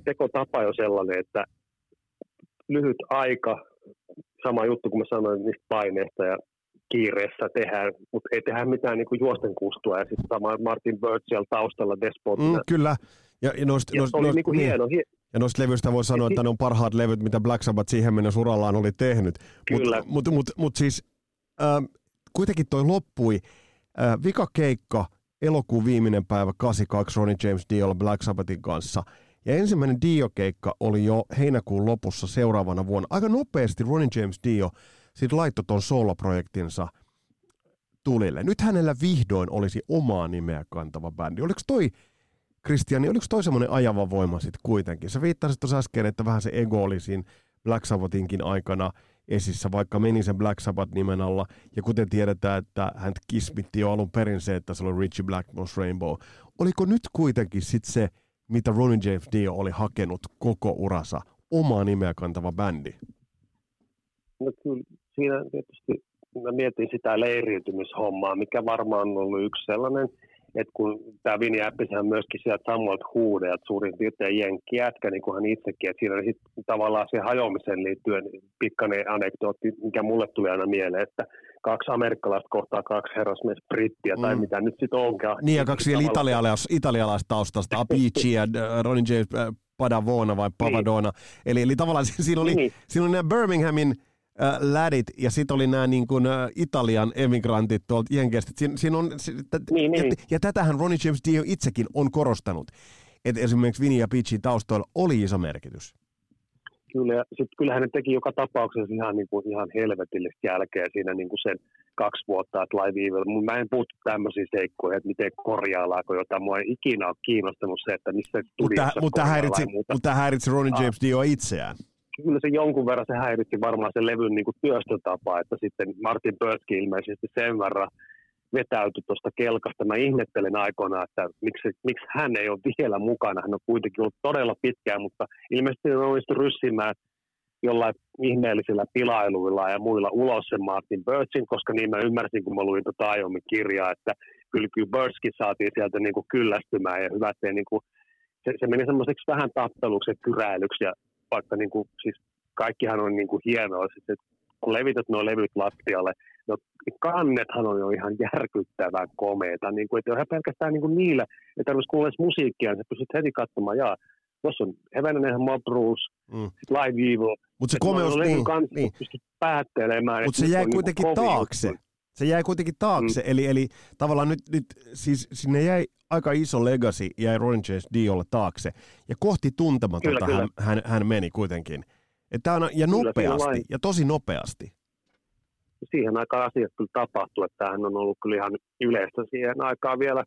tekotapa jo sellainen, että lyhyt aika, sama juttu kuin mä sanoin niistä paineista ja kiireessä tehdään, mutta ei tehdä mitään niin kuin juosten kustua. Ja sitten sama Martin Birch siellä taustalla despotina. Kyllä. Ja se oli niin kuin hieno. Ja noista levyistä voi sanoa, että ne on parhaat levyt, mitä Black Sabbath siihen mennessä urallaan oli tehnyt. Mutta siis kuitenkin toi loppui. Vikakeikka, elokuun viimeinen päivä, 82, Ronnie James Dio Black Sabbathin kanssa. Ja ensimmäinen Dio-keikka oli jo heinäkuun lopussa seuraavana vuonna. Aika nopeasti Ronnie James Dio sitten laittoi ton soloprojektinsa tulille. Nyt hänellä vihdoin olisi omaa nimeä kantava bändi. Oliko toi... Kristiani, oliko toi semmoinen ajava voima sitten kuitenkin? Sä viittasit tuossa äsken, että vähän se ego oli siinä Black Sabbathinkin aikana esissä, vaikka meni sen Black Sabbath-nimen alla. Ja kuten tiedetään, että hän kismitti jo alun perin se, että se oli Ritchie Blackmore's Rainbow. Oliko nyt kuitenkin sitten se, mitä Ronnie James Dio oli hakenut koko uransa, omaa nimeä kantava bändi? No kyllä, siinä tietysti mä mietin sitä leiriytymishommaa, mikä varmaan on ollut yksi sellainen... Että kun tämä Vinny Appicehän myöskin sieltä samalta huudeat suurin piirtein jenkki jätkä, niin kuin hän itsekin, että siinä oli sitten tavallaan siihen hajoamiseen liittyen pikkainen anekdootti, mikä mulle tuli aina mieleen, että 2 amerikkalaista kohtaa 2 herrasmies brittiä, tai mitä nyt sitten onkaan. Niin, ja 2 vielä italialaista taustasta, Appice ja Ronnie James Padavona vai Pavadona. Niin. Eli tavallaan siinä oli nämä Birminghamin lädit ja sitten oli nämä niin kuin, Italian emigrantit tuolta Jenkeistä. Niin. Ja tätähän Ronnie James Dio itsekin on korostanut, että esimerkiksi Vinny Appicein taustoilla oli iso merkitys. Kyllä, ja sitten kyllähän ne teki joka tapauksessa ihan helvetillistä jälkeä siinä niin kuin sen 2 vuotta, että Live Evil. Mä en puuttu tämmöisiin seikkoihin, että miten korjaillaanko jotain. Mua ei ikinä ole kiinnostanut se, että missä studiossa korjaillaan. Mutta häiritsi Ronnie James Dio itseään. Kyllä se jonkun verran se häiritsi varmaan sen levyn niin kuin työstötapa, että sitten Martin Birch ilmeisesti sen verran vetäytyi tuosta kelkasta. Mä ihmettelen aikoinaan, että miksi hän ei ole vielä mukana. Hän on kuitenkin ollut todella pitkään, mutta ilmeisesti on onnistu ryssimään jollain ihmeellisillä pilailuilla ja muilla ulos sen Martin Birchin, koska niin mä ymmärsin, kun mä luin tuota Iommin kirjaa, että kyllä Birchkin saatiin sieltä niin kuin kyllästymään ja hyvä, ettei niin kuin, se meni semmoiseksi vähän tappeluksi ja kyräilyksi, ja vaikka niin kuin, siis kaikkihan on niin kuin hienoa, siis, että kun levität nuo levyt lattialle, no kannethan on jo ihan järkyttävän komeita, niin kuin, että ihan pelkästään niin kuin niillä, ei tarvitsisi kuulla edes musiikkia, niin sä pystyt heti katsomaan, jaa, tuossa on Heaven and Hell, Mob Rules, Live Evil. Mutta se komeus, niin. Pystyt päättelemään. Mutta se jäi kuitenkin niin taakse. Se jäi kuitenkin taakse, eli tavallaan nyt siis sinne jäi aika iso legacy, jäi Ronnie James Diolle taakse. Ja kohti tuntematonta hän meni kuitenkin. Että on, ja nopeasti, kyllä, ja tosi nopeasti. Siihen aikaan asiat kyllä tapahtui, että tämähän on ollut kyllä ihan yleistä siihen aikaan vielä,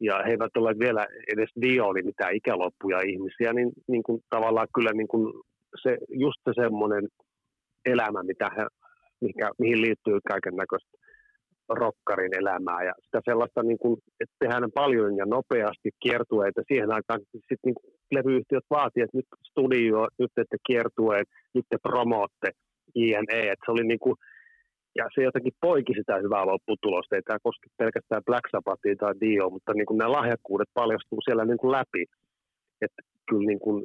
ja he eivät ole vielä edes Dioli mitään ikäloppuja ihmisiä, niin kuin tavallaan kyllä niin kuin se, just se semmoinen elämä, mihin liittyy kaiken näköistä rockarin elämää, ja sitä sellaista, niin kuin, että tehdään paljon ja nopeasti kiertueita. Siihen aikaan sitten niin levyyhtiöt vaatii, että nyt studio, nyt ette kiertueet, nyt te promootte, jne. Että se oli niin kuin, ja se jotenkin poiki sitä hyvää lopputulosta. Ei tämä koske pelkästään Black Sabbathia tai Dio, mutta niin kuin nämä lahjakkuudet paljastuu siellä niin kuin läpi. Että kyllä niin kuin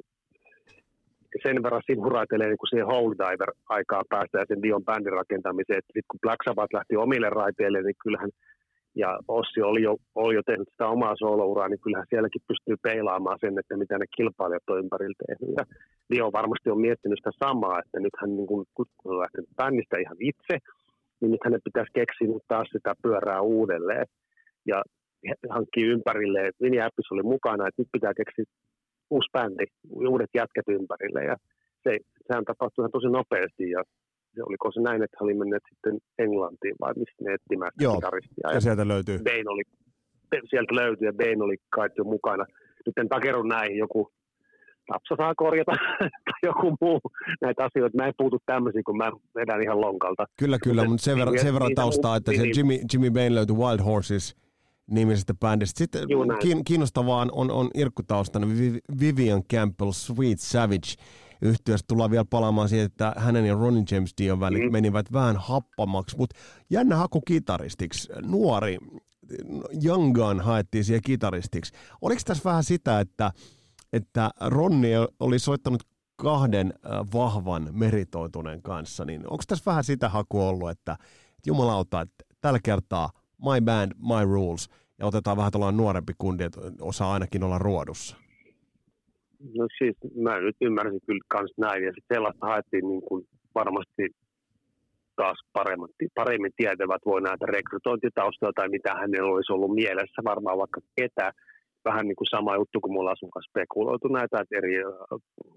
sen verran siinä huraitelee niin kuin siihen Holy Diver-aikaan päästä ja sen Dion bändin rakentamiseen. Että sitten kun Black Sabbath lähti omille raiteille, niin kyllähän, ja Ossi oli jo tehnyt sitä omaa soolouraa, niin kyllähän sielläkin pystyy peilaamaan sen, että mitä ne kilpailijat on ympärillä tehnyt. Ja Dio varmasti on miettinyt sitä samaa, että nythän niin kun on lähtenyt bändistä ihan itse, niin nythän ne pitäisi keksiä nyt taas sitä pyörää uudelleen. Ja hankkii ympärilleen, että Vinny Appice oli mukana, että nyt pitää keksiä uusi bändi, uudet jätket ympärille, ja sehän tapahtui ihan tosi nopeasti, ja oliko se näin, että he oli menneet sitten Englantiin, vai mistä ne etsimään kitaristia. Ja sieltä löytyy. Sieltä löytyi, ja Bain oli kai jo mukana. Nyt en takeru näihin, joku Tapsa saa korjata, tai joku muu näitä asioita. Mä en puutu tämmöisiin, kun mä vedän ihan lonkalta. Kyllä, mutta sen verran taustaa, että se Jimmy Bain löytyi Wild Horses nimisestä bändistä. Sitten kiinnostavaa on irkkutaustana Vivian Campbell, Sweet Savage. Yhtyöstä tullaan vielä palaamaan siihen, että hänen ja Ronnie James Dion välit menivät vähän happamaksi, mutta jännä haku kitaristiksi. Nuori, Young Gun haettiin siihen kitaristiksi. Oliko tässä vähän sitä, että Ronnie oli soittanut 2 vahvan meritoituneen kanssa, niin onko tässä vähän sitä hakua ollut, että jumalauta, että tällä kertaa my band, my rules, ja otetaan vähän tuollainen nuorempi kundi, että osaa ainakin olla ruodussa? No siis, mä nyt ymmärsin kyllä kans näin, ja sitten sellaista haettiin niin kuin varmasti taas paremmin tietävät voi näitä rekrytointitaustoja tai mitä hänellä olisi ollut mielessä, varmaan vaikka ketä. Vähän niin kuin sama juttu, kun mulla on sun kanssa spekuloitu näitä, että eri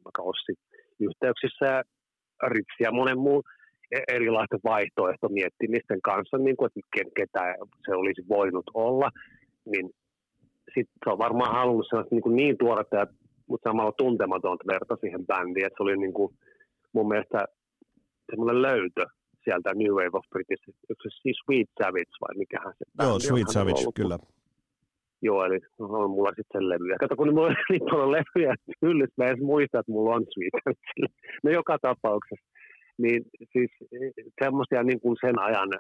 vaikka Ossi-yhteyksissä ja Ritsi ja monen muun erilaista vaihtoehto miettimisten kanssa, niin kuin, että ketä se olisi voinut olla, niin sitten se on varmaan halunnut sellaista niin tuoretta ja mutta samalla tuntematonta verta siihen bändiin, että se oli niin kuin mun mielestä semmoinen löytö sieltä New Wave of British, siis Sweet Savage vai mikähän se bändi. Joo, Sweet Savage, kyllä. Joo, eli on mulla sitten sen levyjä. Kato, kun mulla on niin paljon levyjä, kyllä mä edes muista, että mulla on Sweet Savage. No joka tapauksessa. Niin siis semmoisia niin kuin sen ajan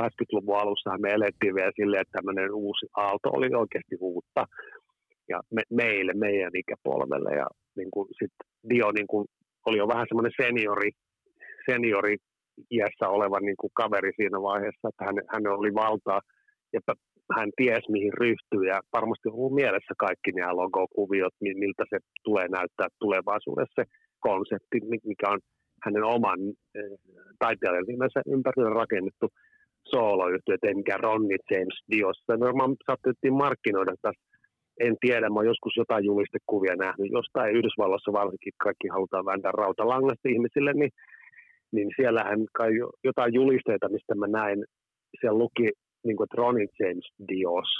80-luvun alussahan me elettiin vielä silleen, että tämmöinen uusi aalto oli oikeasti uutta. Ja meille, meidän ikäpolvelle, ja niin kuin sit Dio niin kuin oli jo vähän semmoinen seniori iässä oleva niin kuin kaveri siinä vaiheessa, että hän oli valtaa, ja hän tiesi, mihin ryhtyy, ja varmasti on ollut mielessä kaikki nämä logokuviot, miltä se tulee näyttää tulevaisuudessa, se konsepti, mikä on hänen oman taiteilijan nimensä ympärillä rakennettu sooloyhtiö, ei mikään Ronnie James Dio. Sitä varmaan saatettiin markkinoida tässä. En tiedä, mä oon joskus jotain julistekuvia nähnyt, jostain Yhdysvalloissa varsinkin kaikki halutaan vääntää rautalangasta ihmisille, niin siellähän kai jotain julisteita, mistä mä näin, siellä luki niin kuin, että Ronnie James Dios,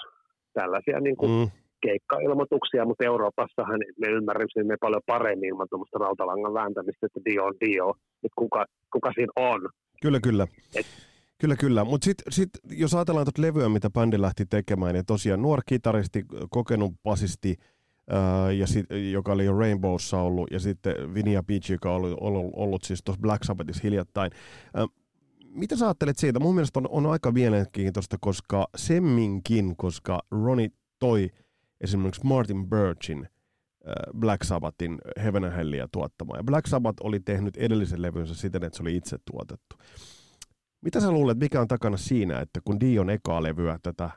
tällaisia niin kuin, keikkailmoituksia, mutta Euroopassahan me ymmärrämme paljon paremmin ilman tuommoista rautalangan vääntämistä, että Dio on Dio, että kuka siinä on. Kyllä. Kyllä. Mutta sit, jos ajatellaan tuota levyä, mitä bändi lähti tekemään, ja tosiaan nuori kitaristi, kokenut basisti, joka oli jo Rainbowssa ollut, ja sitten Vinny Appice, joka on ollut siis tuossa Black Sabbathissa hiljattain. Mitä sä ajattelet siitä? Mun mielestä on aika mielenkiintoista, koska Ronnie toi esimerkiksi Martin Birchin Black Sabbathin Heaven and Hellia tuottamaan. Ja Black Sabbath oli tehnyt edellisen levynsä siten, että se oli itse tuotettu. Mitä sä luulet, mikä on takana siinä, että kun Dion ekaa levyä tätä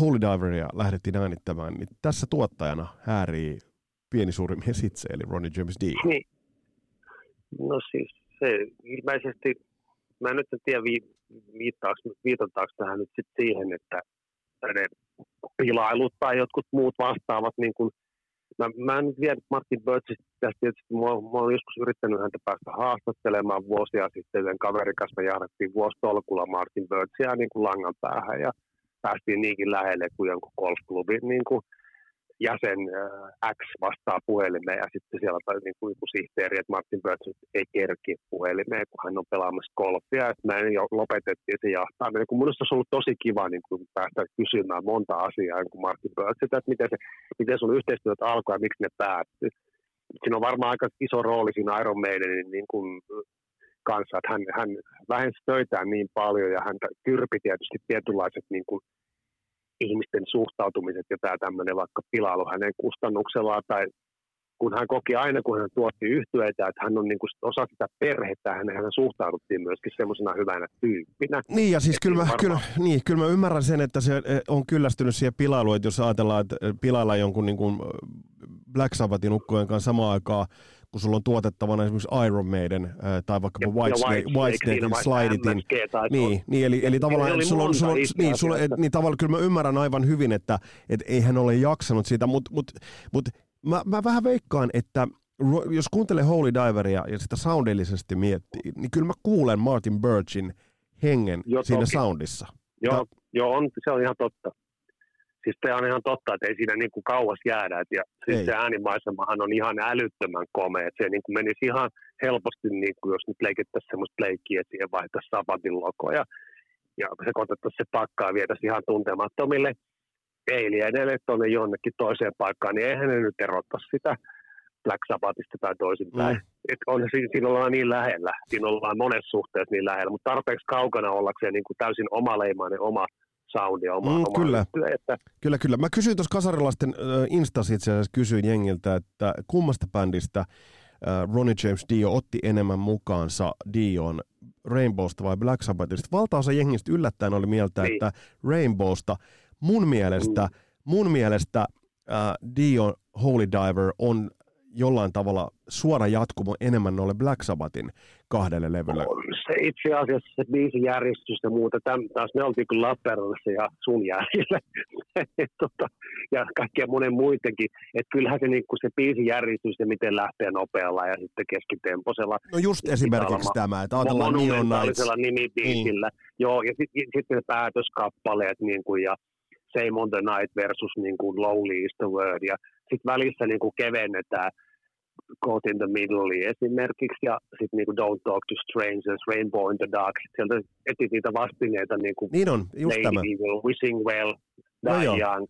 Holy Diveria lähdettiin äänittämään, niin tässä tuottajana häärii pieni suuri mies itse, eli Ronnie James Dio. Niin. No siis se ilmeisesti, mä en nyt en tiedä viitataanko tähän nyt sit siihen, että ne pilailut tai jotkut muut vastaavat niin kuin, mä en nyt vielä Martin Birchistä tästä tietysti, mä oon joskus yrittänyt häntä päästä haastattelemaan vuosia sitten, sen kaverin kanssa jahdattiin vuositolkulla Martin Birchia niin kuin langan päähän ja päästiin niinkin lähelle kuin jonkun golfklubin niin kuin jäsen X vastaa puhelimeen ja sitten siellä oli niin kuin sihteeri, että Martin Birch ei kerkiä puhelimeen, kun hän on pelaamassa golfia, että näin jo lopetettiin se jahtaa. Niin kuin minusta olisi ollut tosi kiva niin kuin päästä kysymään monta asiaa niin kuin Martin Birchiltä, että miten sun yhteistyöt alkoi ja miksi ne päättyi. Siinä on varmaan aika iso rooli siinä Iron Maidenin niin kuin kanssa, että hän vähensi töitään niin paljon ja hän kyrpi tietysti tietynlaiset niin kuin ihmisten suhtautumiset ja tämä tämmöinen vaikka pilailu hänen kustannuksellaan, tai kun hän koki aina, kun hän tuotti yhtyeitä, että hän on niin kuin osa sitä perhettä, hän suhtauduttiin myöskin semmoisena hyvänä tyyppinä. Niin, ja siis kyllä mä ymmärrän sen, että se on kyllästynyt siihen pilailuun, että jos ajatellaan, että pilaillaan jonkun niin kuin Black Sabbathin ukkojen kanssa samaan aikaan, kun sulla on tuotettavana esimerkiksi Iron Maiden tai vaikkapa Whitesnaken, Slidetin. Eli tavallaan sulla kyllä mä ymmärrän aivan hyvin, että ei hän ole jaksanut siitä, mutta mä vähän veikkaan, että jos kuuntelee Holy Diveria ja sitä soundillisesti miettii, niin kyllä mä kuulen Martin Birchin hengen siinä soundissa. Se on ihan totta. Siis tämä on ihan totta, että ei siinä niin kuin kauas jäädä. Ja siis se äänimaisemahan on ihan älyttömän komea. Se niin kuin menisi ihan helposti, niin kuin jos nyt leikittäisiin semmoista leikkiä, että siihen vaihtaisiin Sabbathin logoja. Ja se kotettaisiin se pakkaa ja vietäisiin ihan tuntemattomille eilienelle tuonne jonnekin toiseen paikkaan, niin eihän ne nyt erottaisi sitä Black Sabbathista tai toisinpäin. Että on siinä ollaan niin lähellä. Siinä ollaan monessa suhteessa niin lähellä, mutta tarpeeksi kaukana ollakseen niin kuin täysin omaleimainen oma soundia omaa. Kyllä. Mä kysyin tuossa kasarilaisten Instassa itse asiassa, kysyin jengiltä, että kummasta bändistä Ronnie James Dio otti enemmän mukaansa Dion, Rainbowsta vai Black Sabbathista. Valtaosa jengistä yllättäen oli mieltä, että Rainbowsta. Mun mielestä Dion Holy Diver on jollain tavalla suora jatkumo enemmän noille Black Sabbathin kahdelle levylle. Se itse asiassa se biisin järjestys ja muuta, taas me oltiin kyllä Lappeenrannassa ja sun jäljellä ja kaikkea monen muidenkin, että kyllähän se, niin se biisin järjestys ja miten lähtee nopealla ja sitten keskitemposella. No just esimerkiksi tämä, että ajatellaan Neon Nights. Nimibiisillä, joo, ja sitten ne päätöskappaleet niin kuin, ja Same on the Night versus niin kuin Lowly is the Word ja sitten välissä niin kuin kevennetään Caught in the Middle esimerkiksi, ja sitten niin kuin Don't Talk to Strangers, Rainbow in the Dark, sitten sieltä eti niitä vastineita, niin kuin Lady Evil, Wishing Well, Die Young,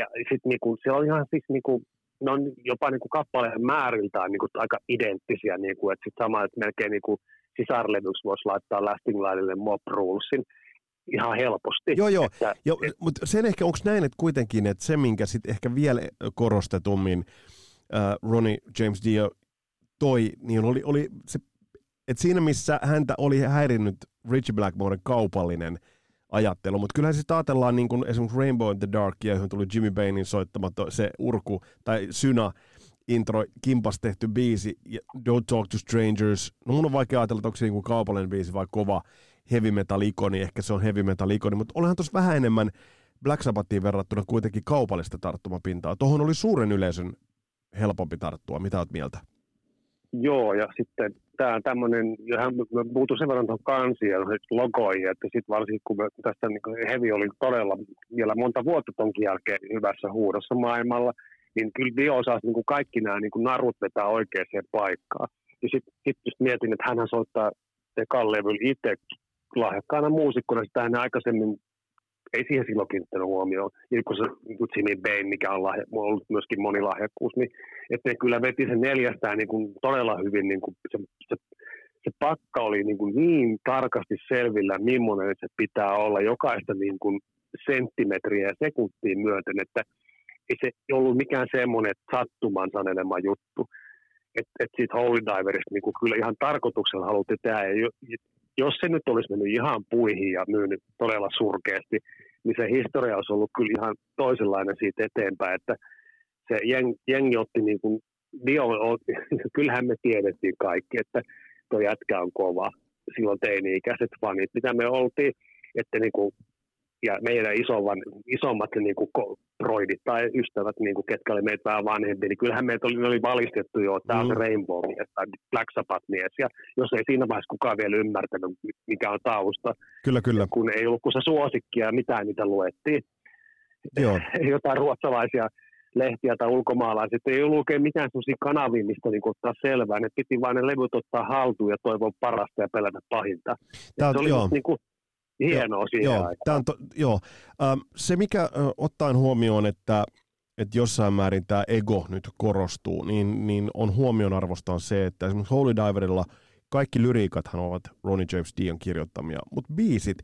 ja sitten niin kuin, se on ihan siis niin kuin, ne on jopa niin kuin kappaleen määriltään niin kuin aika identtisiä, niin kuin, että sitten sama, että melkein niin kuin sisarlevyksi voisi laittaa Last in Linelle Mob Rulesin, ihan helposti. Mutta sen ehkä, onko näin, että kuitenkin, että se, minkä sitten ehkä vielä korostetummin Ronnie James Dio toi, niin oli se, että siinä missä häntä oli häirinnyt Ritchie Blackmoren kaupallinen ajattelu. Mutta kyllähän sitä ajatellaan niin kuin esimerkiksi Rainbow in the Darkia, johon tuli Jimmy Bainin soittama se urku tai synä, intro, kimpas tehty biisi, Don't Talk to Strangers. No mun on vaikea ajatella, että onko se niin kuin kaupallinen biisi vai kova heavy metal ikoni, ehkä se on heavy metal ikoni, mutta olihan tuossa vähän enemmän Black Sabbathiin verrattuna kuitenkin kaupallista tarttumapintaa. Tuohon oli suuren yleisön helpompi tarttua. Mitä oot mieltä? Joo, ja sitten tämä on tämmöinen, johon puhuttiin sen verran tuohon kansien logoihin, että sitten varsinkin kun tästä niin heavy oli todella vielä monta vuotta tonkin jälkeen hyvässä huudossa maailmalla, niin kyllä Dio osasi niin kuin kaikki nämä niin kuin narut vetää oikeaan paikkaan. Ja sitten just mietin, että hänhän soittaa ekan levyn itse lahjakkaana muusikkona, sitä hän aikaisemmin ei siihen silloin kiinnittänyt huomioon. Ja kun se Jimmy Bain, mikä on ollut myöskin monilahjakkuus, niin että kyllä veti sen neljästään niin kuin todella hyvin. Niin kuin se pakka oli niin tarkasti selvillä, millainen se pitää olla jokaista niin kuin senttimetriä ja sekuntia myöten, että ei se ollut mikään semmoinen sattuman sanelema juttu, että siitä Holy Diverista niin kyllä ihan tarkoituksella haluttiin tehdä. Jos se nyt olisi mennyt ihan puihin ja myynyt todella surkeasti, niin se historia olisi ollut kyllä ihan toisenlainen siitä eteenpäin, että se jengi otti niin kuin kyllähän me tiedettiin kaikki, että tuo jätkä on kova, silloin teini-ikäiset fanit, mitä me oltiin, että niin kuin ja meidän isommat niinku broidit tai ystävät, niinku, ketkä oli meitä vähän vanhempia, niin kyllähän meitä oli valistettu jo, että tämä on Rainbow-mies tai Black Sabbath-mies. Ja jos ei siinä vaiheessa kukaan vielä ymmärtänyt, mikä on tausta, kyllä. Kun ei ollut kuin se suosikkia ja mitään niitä luettiin. Joo. Jotain ruotsalaisia lehtiä tai ulkomaalaisia, ei ollut oikein mitään sellaisia kanavia, mistä niin ottaa selvää. Ne piti vain ne levyt ottaa haltuun ja toivoa parasta ja pelätä pahinta. Se oli just niinku hienoa siihen aikaan. Se, mikä ottaen huomioon, että jossain määrin tämä ego nyt korostuu, niin on huomionarvosta on se, että esimerkiksi Holy Diverilla kaikki lyriikathan ovat Ronnie James Dion kirjoittamia, mutta biisit,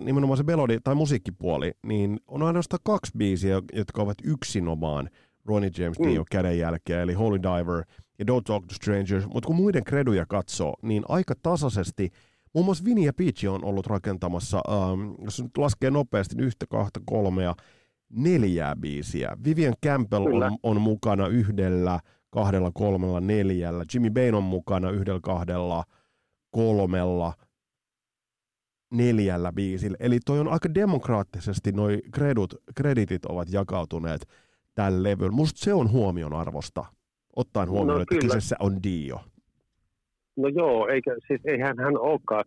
nimenomaan se melodi tai musiikkipuoli, niin on ainoastaan 2 biisiä, jotka ovat yksinomaan Ronnie James Dion kädenjälkeä, eli Holy Diver ja Don't Talk to Strangers, mutta kun muiden kreduja katsoo, niin aika tasaisesti muun muassa Vinny Appice on ollut rakentamassa, jos nyt laskee nopeasti, 1, 2, 3 ja 4 biisiä. Vivian Campbell on mukana 1, 2, 3, 4. Jimmy Bain on mukana 1, 2, 3, 4 biisillä. Eli toi on aika demokraattisesti, noi kreditit ovat jakautuneet tällä levyllä. Musta se on huomionarvosta, ottaen huomioon, että kyseessä on Dio. No joo, eihän hän olekaan.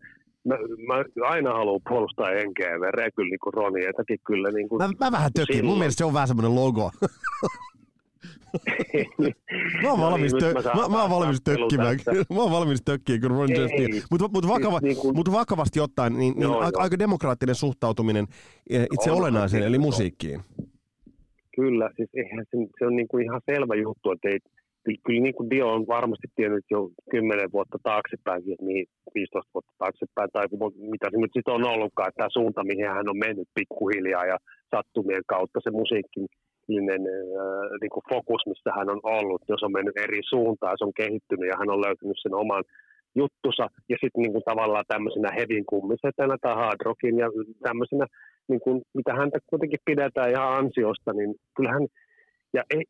Mä aina haluan puolustaa henkeä ja vereä kyllä niin kuin Ronnie, etäkin kyllä niin kuin mä vähän tökin, mun mielestä se on vähän semmoinen logo. Mä oon valmis tökkiin, kun Ronnie James. Mutta vakavasti ottaen, niin aika demokraattinen suhtautuminen itse olennaiseen, eli musiikkiin. Kyllä, siis eihän se on niin kuin ihan selvä juttu, että ei. Kyllä niin kuin Dio on varmasti tiennyt jo 10 vuotta taaksepäin, niin 15 vuotta taaksepäin, tai mitä se nyt sitten on ollutkaan, että tämä suunta, mihin hän on mennyt pikkuhiljaa ja sattumien kautta se musiikillinen niin kuin fokus, missä hän on ollut, jos on mennyt eri suuntaan, se on kehittynyt ja hän on löytynyt sen oman juttusa, ja sitten niin kuin tavallaan tämmöisenä hevin kummisetänä tai hard rockin ja tämmöisenä, niin kuin, mitä häntä kuitenkin pidetään ihan ansiosta, niin kyllähän, ja ei,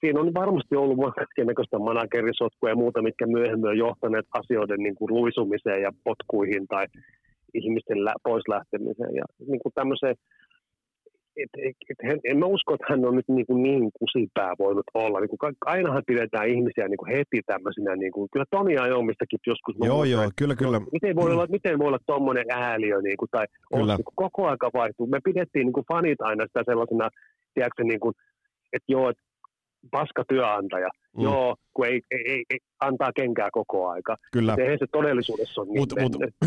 siinä on varmasti ollut kaikennäköistä managerisotkua ja muuta, mitkä myöhemmin on johtaneet asioiden niin kuin luisumiseen ja potkuihin tai ihmisten pois lähtemiseen. Ja niin kuin tämmöiseen, en mä usko, että hän on nyt niin kusipää voinut olla. Niin kuin, ainahan pidetään ihmisiä niin kuin heti tämmöisinä. Niin kuin, kyllä Tony Iommistakin joskus. Joo, kyllä. Miten voi olla tommoinen ääliö? Niin kuin, tai on, niin kuin, koko aika vaihtuu. Me pidettiin niin kuin fanit aina sitä sellaisena, tiedätkö, niin kuin, että joo, paska työnantaja. Joo, kun ei antaa kenkää koko aika. Kyllä. Eihän se todellisuudessa ole niin.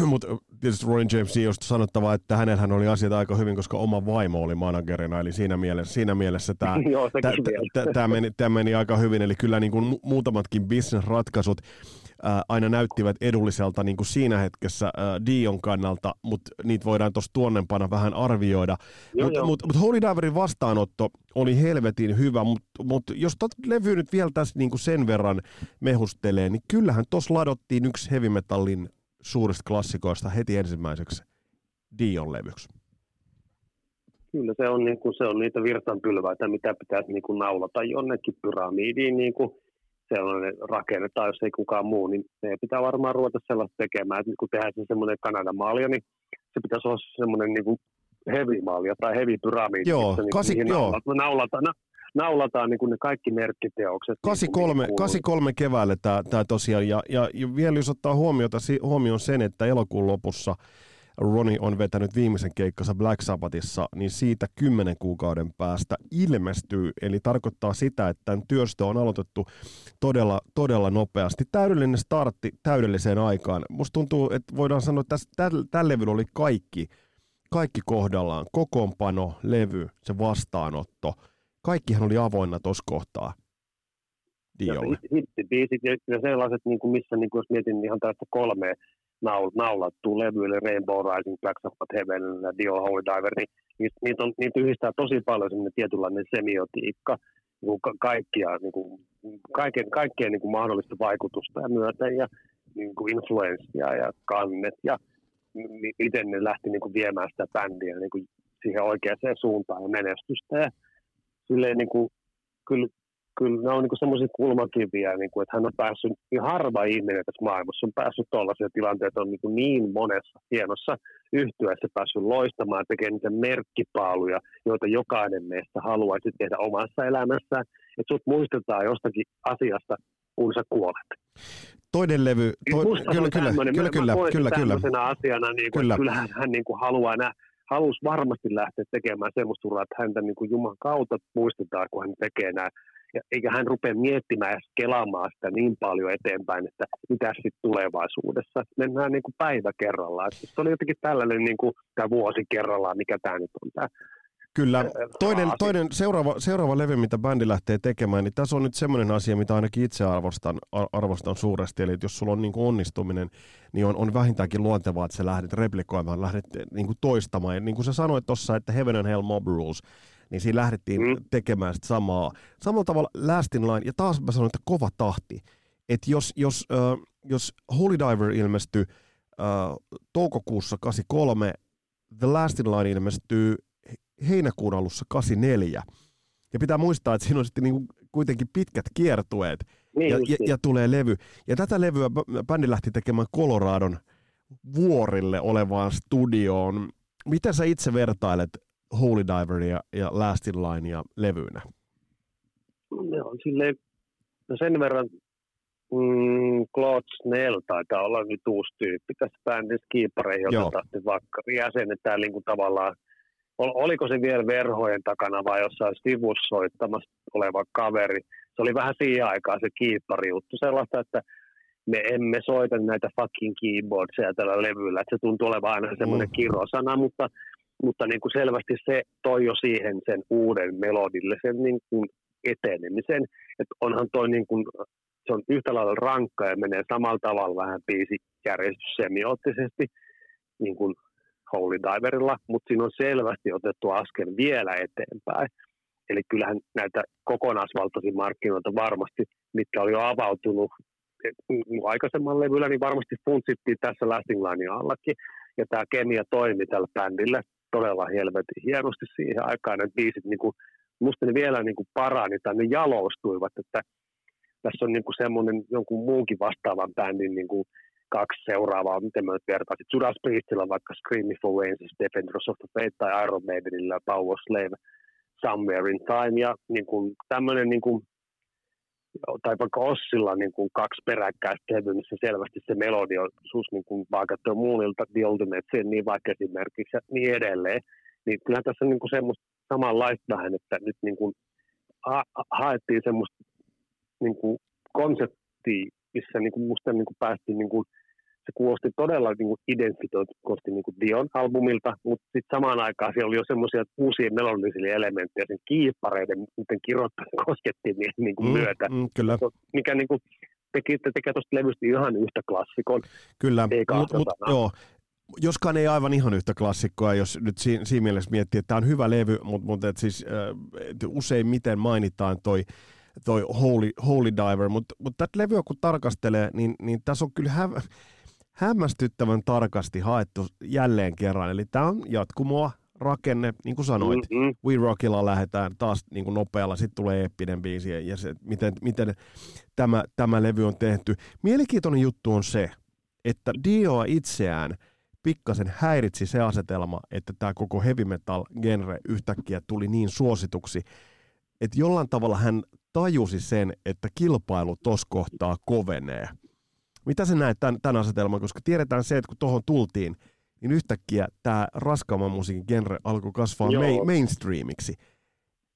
Mutta tietysti Ronnie James Diosta sanottava, että hänellähän oli asiat aika hyvin, koska oma vaimo oli managerina, eli siinä mielessä tämä meni aika hyvin, eli kyllä niin kuin muutamatkin business-ratkaisut aina näyttivät edulliselta niin kuin siinä hetkessä Dion kannalta, mutta niitä voidaan tuossa tuonnempana vähän arvioida. Mutta Holy Diverin vastaanotto oli helvetin hyvä, mutta jos levy nyt vielä tässä niin kuin sen verran mehustelee, niin kyllähän tuossa ladottiin yksi heavy metallin suurista klassikoista heti ensimmäiseksi. Dion levyksi? Kyllä se on, niin kuin, se on niitä virtanpylväitä, mitä pitäisi niin kuin naulata jonnekin pyramidiin. Niin kuin sellainen rakenne, tai jos ei kukaan muu, niin ne pitää varmaan ruveta sellaista tekemään. Että niin kun tehdään semmoinen Kanadan maalia, niin se pitäisi olla semmoinen niin kuin heavy maalia tai heavy pyramidi. Joo, niin naulataan niin kuin ne kaikki merkkiteokset. 83 keväällä tämä tosiaan, ja vielä jos ottaa huomioon sen, että elokuun lopussa Ronnie on vetänyt viimeisen keikkansa Black Sabbathissa, niin siitä 10 kuukauden päästä ilmestyy, eli tarkoittaa sitä, että tämän työstö on aloitettu todella, todella nopeasti. Täydellinen startti täydelliseen aikaan. Musta tuntuu, että voidaan sanoa, että tällä levyllä oli kaikki kohdallaan. Kokoonpano, levy, se vastaanotto. Kaikkihan oli avoinna tuossa kohtaa Diolle. Hittibiisit ja sellaiset, missä jos mietin ihan tästä 3 naulattua levyille, Rainbow Rising, Black Sabbath, Heaven and Hell, Dio, Holy Diver, niin niitä yhdistää tosi paljon semmoinen tietynlainen semiotiikka, kaikkea niin kuin mahdollista vaikutusta ja myötä ja niin kuin influenssia ja kannet ja miten ne lähti niin kuin viemään sitä bändiä niin kuin siihen oikeaan suuntaan ja menestystä. Ja silleen niin kuin, kyllä nämä on niin semmoisia kulmakiviä, niin kuin, että hän on päässyt, niin harva ihminen tässä maailmassa on päässyt tuollaisia tilanteita, on niin monessa hienossa yhtyeessä päässyt loistamaan, tekee niitä merkkipaaluja, joita jokainen meistä haluaisi tehdä omassa elämässään, että sut muistetaan jostakin asiasta, kun sä kuolet. Toinen levy, kyllä. Kyllähän hän niin kuin haluaa halusi varmasti lähteä tekemään semmoista uraa, että häntä niin kuin Jumalan kautta muistetaan, kun hän tekee nämä. Ja eikä hän rupea miettimään ja kelaamaan sitä niin paljon eteenpäin, että mitä sitten tulevaisuudessa. Mennään niin kuin päivä kerrallaan. Se oli jotenkin tällainen niin kuin, tämä vuosi kerrallaan, mikä tämä nyt on tämä. Kyllä. Toinen seuraava levy, mitä bändi lähtee tekemään, niin tässä on nyt semmoinen asia, mitä ainakin itse arvostan suuresti. Eli jos sulla on niin kuin onnistuminen, niin on vähintäänkin luontevaa, että sä lähdet replikoimaan, lähdet niin kuin toistamaan. Ja niin kuin sä sanoit tuossa, että Heaven and Hell, Mob Rules, niin siinä lähdettiin tekemään sitä samaa. Samalla tavalla Last in Line, ja taas mä sanoin, että kova tahti. Että jos Holy Diver ilmestyi toukokuussa 83, The Last in Line ilmestyy heinäkuun alussa 84. Ja pitää muistaa, että siinä on sitten niinku kuitenkin pitkät kiertueet ja tulee levy. Ja tätä levyä bändi lähti tekemään Coloradon vuorille olevaan studioon. Mitä sä itse vertailet Holy Diver ja Last in Line ja levyynä? Ne on silleen, no sen verran Claude Snell taitaa olla nyt uusi tyyppi tässä bändissä kiipareihin, jota tahti vakkari jäsenetään niin kuin tavallaan. Oliko se vielä verhojen takana vai jossain sivussa soittamassa oleva kaveri? Se oli vähän siihen aikaan se kiippari juttu sellaista, että me emme soita näitä fucking keyboardseja tällä levyllä. Että se tuntuu olevan aina semmoinen kirosana, mutta niin kuin selvästi se toi jo siihen sen uuden melodille, sen niin kuin etenemisen. Että onhan toi niin kuin, se on yhtä lailla rankka ja menee samalla tavalla vähän biisijärjestys semioottisesti, niin kuin Holy Diverilla, mutta siinä on selvästi otettu askel vielä eteenpäin. Eli kyllähän näitä kokonaisvaltaisia markkinoita varmasti, mitkä oli jo avautunut aikaisemman levyllä, niin varmasti funtsittiin tässä Last in Linen allakin. Ja tämä kemia toimi tällä bändillä todella helvetin hienosti siihen aikaan. Ne biisit, niin musta ne vielä niin parani tai ne jalostuivat, että tässä on niin semmoinen jonkun muunkin vastaavan bändin niin kuin 2 seuraavaa, miten mä nyt vertaisin. Judas Priestillä vaikka Screaming for Vengeance, Defenders of the Faith tai Iron Maidenillä Power Slave, Somewhere in Time ja niin kuin tämmöinen niin kuin, tai vaikka Ossilla niin kuin 2 peräkkäistä levyä, missä selvästi se melodia on suus niin kuin vaikka muunilta The Ultimate Sin, niin vaikka esimerkiksi ja niin edelleen. Niin kyllähän tässä on niin kuin semmoista samanlaista vähän, että nyt niin kuin haettiin semmoista niin kuin konseptia, missä niin kuin musta niin kuin päästiin niin kuin se kuulosti todella niinku identifioitusti niinku Dion albumilta, mutta sitten samaan aikaan siellä oli jo semmoisia uusia melodisia elementtejä sen kiippareiden, miten kirjoittain koskettiin niinku myötä. Kyllä. Mikä niinku tekee tuosta levystä ihan yhtä klassikon. Kyllä, mutta joo. Joskaan ei aivan ihan yhtä klassikkoa, jos nyt siinä mielessä miettii, että tämä on hyvä levy, mutta siis useimmiten mainitaan toi Holy Diver, mutta tätä levyä kun tarkastelee, niin tässä on kyllä hämmästyttävän tarkasti haettu jälleen kerran. Eli tämä on jatkumoa, rakenne, niin kuin sanoit, We Rockilla lähdetään taas niin kuin nopealla, sitten tulee eeppinen biisi ja se, miten tämä levy on tehty. Mielenkiintoinen juttu on se, että Dioa itseään pikkasen häiritsi se asetelma, että tämä koko heavy metal-genre yhtäkkiä tuli niin suosituksi, että jollain tavalla hän tajusi sen, että kilpailu tuossa kohtaa kovenee. Mitä sä näet tämän asetelman, koska tiedetään se, että kun tuohon tultiin, niin yhtäkkiä tämä raskaamman musiikin genre alkoi kasvaa mainstreamiksi.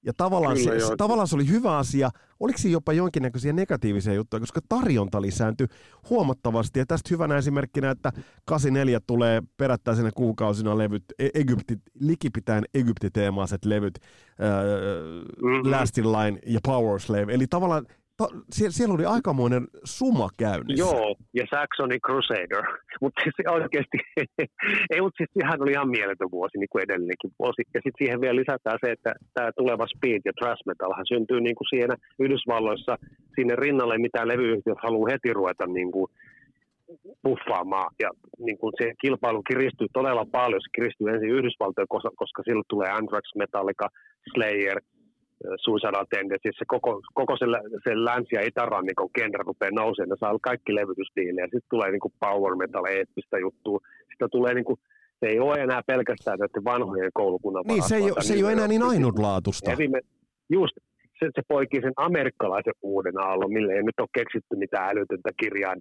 Ja tavallaan, se oli hyvä asia. Oliko siinä jopa jonkinnäköisiä negatiivisia juttuja, koska tarjonta lisääntyi huomattavasti. Ja tästä hyvänä esimerkkinä, että 84 tulee perättäisenä kuukausina levyt, likipitäen egyptiteemaiset levyt, Last in Line ja Power Slave. Eli tavallaan siellä oli aikamoinen suma käynnissä. Joo, ja Saxony Crusader. Mutta siis oikeasti, sehän oli ihan mieletön vuosi, niin kuin edellinenkin vuosi. Ja sitten siihen vielä lisätään se, että tämä tuleva speed ja thrash metalhan syntyy niin kuin siinä Yhdysvalloissa sinne rinnalle, mitä levyyhtiöt haluaa heti ruveta niin kuin puffaamaan. Ja niin kuin se kilpailu kiristyy todella paljon. Se kiristyy ensin Yhdysvaltojen, koska silloin tulee Anthrax, Metallica, Slayer, Suicidal Tendencies, siis koko sen länsi- ja itärannikon genre rupeaa nousemaan, ne saa kaikki levytysdiilejä, sitten tulee niinku power metal eeppistä juttua, sitten tulee niinku, se ei ole enää pelkästään näiden vanhojen koulukunnan varassa. Niin, se ei ole enää niin ainutlaatusta. Just, se poikii sen amerikkalaisen uuden aallon, mille ei nyt ole keksitty mitään älytöntä kirjan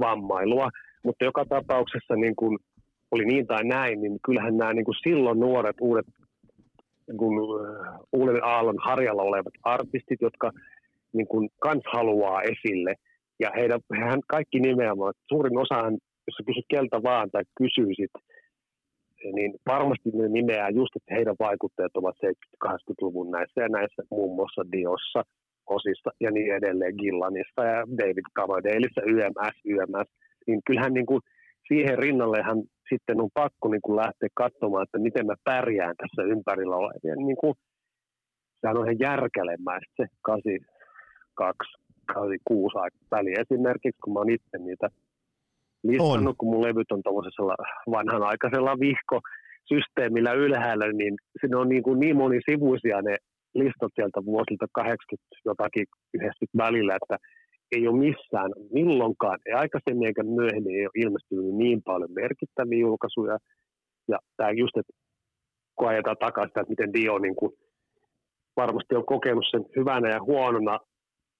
vammailua, mutta joka tapauksessa niin kun oli niin tai näin, niin kyllähän nämä niin kun silloin nuoret uudet kun uuden aallon harjalla olevat artistit, jotka niin kuin kans haluaa esille. Ja hehän kaikki nimenomaan, suurin osahan, jos sä kysyt keltä vaan tai kysyisit, niin varmasti ne nimeää just, että heidän vaikutteet ovat 70-80-luvun näissä ja näissä, muun muassa Diossa, Ozzyssa ja niin edelleen, Gillanissa ja David Coverdaleissa, YMS. Niin kyllähän niin kuin siihen rinnallehan sitten on pakko niin kuin lähteä katsomaan, että miten mä pärjään tässä ympärillä olevien. Niin kuin, sehän on ihan järkälemäistä se 82-86 väliä esimerkiksi, kun mä oon itse niitä listannut, kun mun levyt on tuollaisella vanhanaikaisella vihkosysteemillä ylhäällä, niin siinä on niin monisivuisia ne listat sieltä vuosilta 80-90 välillä, että ei ole missään milloinkaan, ei aikaisemmin eikä myöhemmin, ei ole ilmestynyt niin paljon merkittäviä julkaisuja. Ja tämä just, että kun ajetaan takaisin sitä, että miten Dio niin kuin varmasti on kokenut sen hyvänä ja huonona,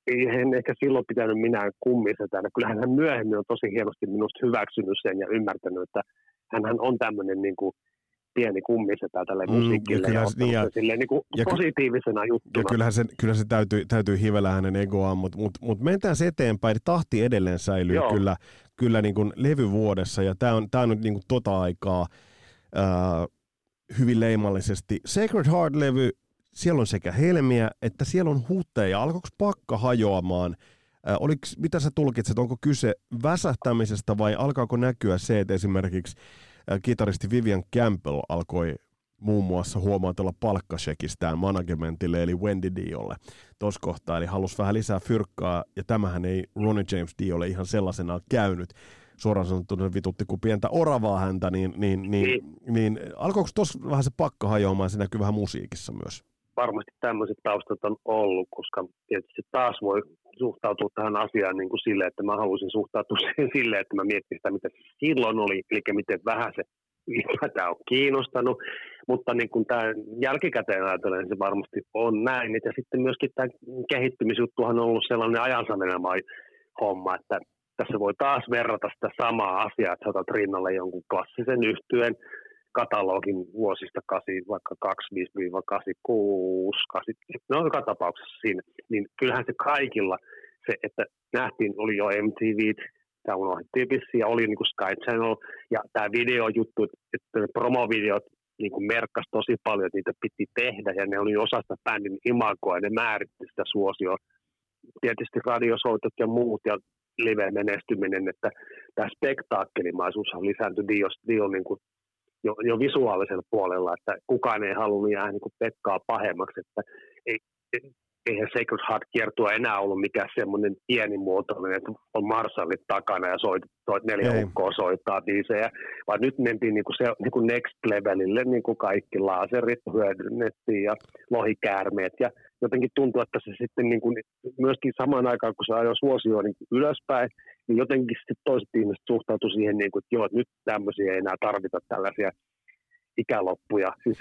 ei hän ehkä silloin pitänyt minään kummisetänä. Kyllähän hän myöhemmin on tosi hienosti minusta hyväksynyt sen ja ymmärtänyt, että hänhän on tämmöinen niin kuin pieni kummisetä tälle musiikille ja positiivisena juttuna. Ja kyllähän se täytyy hivellä hänen egoaan, mutta mentään eteenpäin, tahti edelleen säilyy kyllä niin kuin levyvuodessa, ja tämä on nyt niin kuin aikaa hyvin leimallisesti. Sacred Heart-levy, siellä on sekä helmiä, että siellä on huteja. Alkoiko pakka hajoamaan? Mitä sä tulkitset, onko kyse väsähtämisestä vai alkaako näkyä se, että esimerkiksi kitaristi Vivian Campbell alkoi muun muassa huomautella palkkashekistään managementille eli Wendy Diolle tuossa kohtaa, eli halusi vähän lisää fyrkkaa, ja tämähän ei Ronnie James Diolle ihan sellaisenaan käynyt. Suoraan sanottuna vitutti kuin pientä oravaa häntä, niin alkoiko tuossa vähän se pakka hajoamaan, se näkyy vähän musiikissa myös? Varmasti tämmöiset taustat on ollut, koska tietysti taas voi suhtautua tähän asiaan niin kuin silleen, että mä haluaisin suhtautua siihen silleen, että mä miettisin sitä, mitä silloin oli, eli miten vähän se tämä on kiinnostanut, mutta niin kuin tämä jälkikäteen ajatellen se varmasti on näin, ja sitten myöskin tämä kehittymisjuttuhan on ollut sellainen ajansavenema homma, että tässä voi taas verrata sitä samaa asiaa, että otat rinnalle jonkun klassisen yhtyeen katalogin vuosista 85-86, no joka tapauksessa siinä, niin kyllähän se kaikilla, se että nähtiin, oli jo MTV, tämä unohdettiin vissiin, ja oli niin kuin Sky Channel, ja tämä videojuttu, että ne promovideot niin kuin merkkasi tosi paljon, että niitä piti tehdä, ja ne oli osa sitä bändin imagoa, ja ne määritti sitä suosioon. Tietysti radiosoitot ja muut, ja live-menestyminen, että tämä spektaakkelimaisuus on lisääntynyt Dio niin kuin jo visuaalisella puolella, että kukaan ei halunnut jäädä niin kuin Pekkaa pahemmaksi, että ei, eihän Sacred Heart -kiertua enää ollut mikään semmoinen pienimuotoinen, että on marshallit takana ja soit 4 ukkoa soittaa biisejä, vaan nyt mentiin niinku se niinku next levelille, niinku kaikki laserit hyödynnettiin ja lohikäärmeet ja jotenkin tuntuu, että se sitten niinku myöskin samaan aikaan, kun se ajoi suosioa niinku ylöspäin, niin jotenkin sitten toiset ihmiset suhtautuu siihen niinku, että joo, nyt tämmöisiä ei enää tarvita, tällaisia ikäloppuja. Siis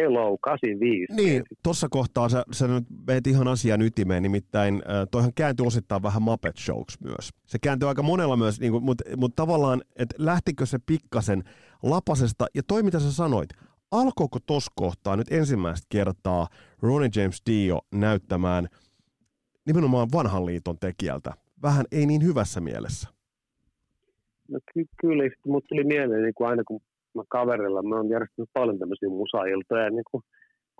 hello, 85. Niin, tuossa kohtaa sä nyt meet ihan asian ytimeen, nimittäin toihan kääntyi osittain vähän Muppet Showks myös. Se kääntyi aika monella myös, niin mutta tavallaan, että lähtikö se pikkasen lapasesta, ja toi mitä sä sanoit, alkoiko tuossa kohtaa nyt ensimmäistä kertaa Ronnie James Dio näyttämään nimenomaan vanhan liiton tekijältä, vähän ei niin hyvässä mielessä? No kyllä, mutta tuli mieleen niin kuin aina, kun mä kaverilla, mä oon järjestänyt paljon tämmöisiä musailtoja niin kuin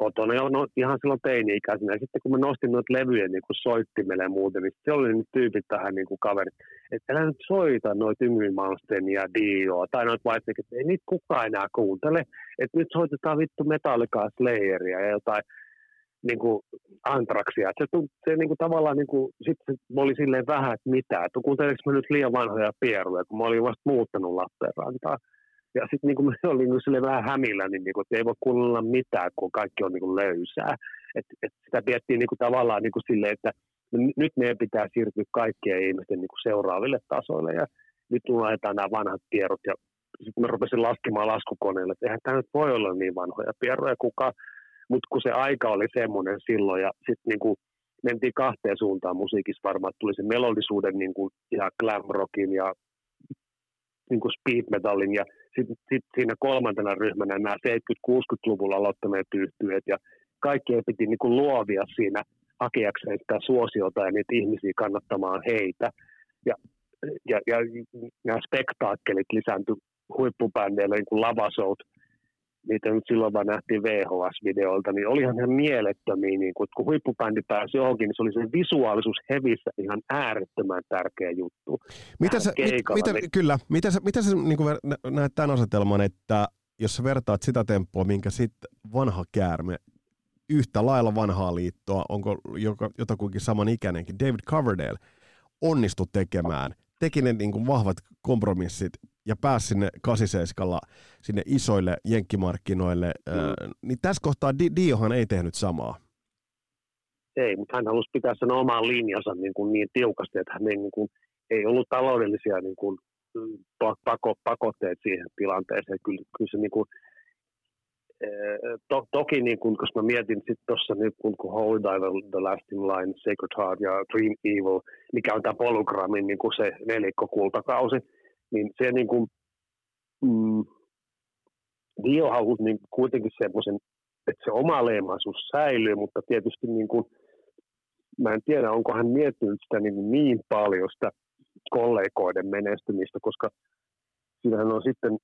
kotona ja ihan silloin teini-ikäisenä. Ja sitten kun mä nostin noita levyjä niin kuin soittimelle ja muuten, niin se oli nyt tyypit tähän niin kuin kaverit, että älä nyt soita noita Ymymanstenia ja Dioa tai noita Whitesnakeja, että ei niitä kukaan enää kuuntele. Että nyt soitetaan vittu Metallicaa, Slayeria ja jotain niin kuin Anthraxia. Se niin kuin tavallaan niin kuin, sitten oli silleen vähän, että mitä. Että kuuntelinko mä nyt liian vanhoja pieruja, kun mä olin vasta muuttanut Lappeenrantaan. Ja sitten niinku me oli niinku sille vähän hämillä, niin niinku, että ei voi kuunnella mitään, kun kaikki on niinku löysää. Et sitä piettiin niinku tavallaan niinku silleen, että nyt meidän pitää siirtyä kaikkien ihmisten niinku seuraaville tasoille. Ja nyt laitetaan nämä vanhat pierut. Ja sitten mä rupesin laskemaan laskukoneelle, että eihän tämä nyt voi olla niin vanhoja pieruja kukaan. Mutta kun se aika oli semmoinen silloin, ja sitten niinku mentiin kahteen suuntaan musiikissa varmaan. Tuli se melodisuuden niinku ihan glam rockin ja niin kuin speed metallin, ja sitten siinä kolmantena ryhmänä nämä 70-60-luvulla aloittaneet yhtyeet, ja kaikkien piti niin kuin luovia siinä hakeakseen sitä suosiota ja niitä ihmisiä kannattamaan heitä. Ja nämä spektaakkelit lisääntyi huippubändeillä, niin kuin lavashout, niitä nyt silloin vaan nähtiin VHS-videolta, niin olihan ihan mielettömiä, niin kuin, että kun huippubändi pääsi johonkin, niin se oli se visuaalisuus hevissä ihan äärettömän tärkeä juttu. Mitä sä niin kuin näet tämän asetelman, että jos sä vertaat sitä temppua, minkä sitten vanha käärme, yhtä lailla vanhaa liittoa, onko jotakuinkin samanikäinenkin, David Coverdale onnistui tekemään, teki ne niin kuin vahvat kompromissit, ja pääsi sinne 87:lla sinne isoille jenkkimarkkinoille, niin tässä kohtaa Diohan ei tehnyt samaa. Ei, mutta hän halusi pitää sen oman linjansa niin tiukasti, että hän ei ollut taloudellisia pakotteet siihen tilanteeseen. Kyllä se niin kuin, toki, niin kuin, koska mä mietin sitten tuossa nyt, kun Holy Diver, The Last in Line, Sacred Heart ja Dream Evil, mikä on tämä Polygramin niin kuin se nelikko kultakausi, niin se niin kuin, Dio halusi niin kuitenkin semmoisen, että se oma leimaisuus säilyy, mutta tietysti niin kuin, mä en tiedä, onko hän miettinyt sitä niin paljon sitä kollegoiden menestymistä, koska siinähän on sitten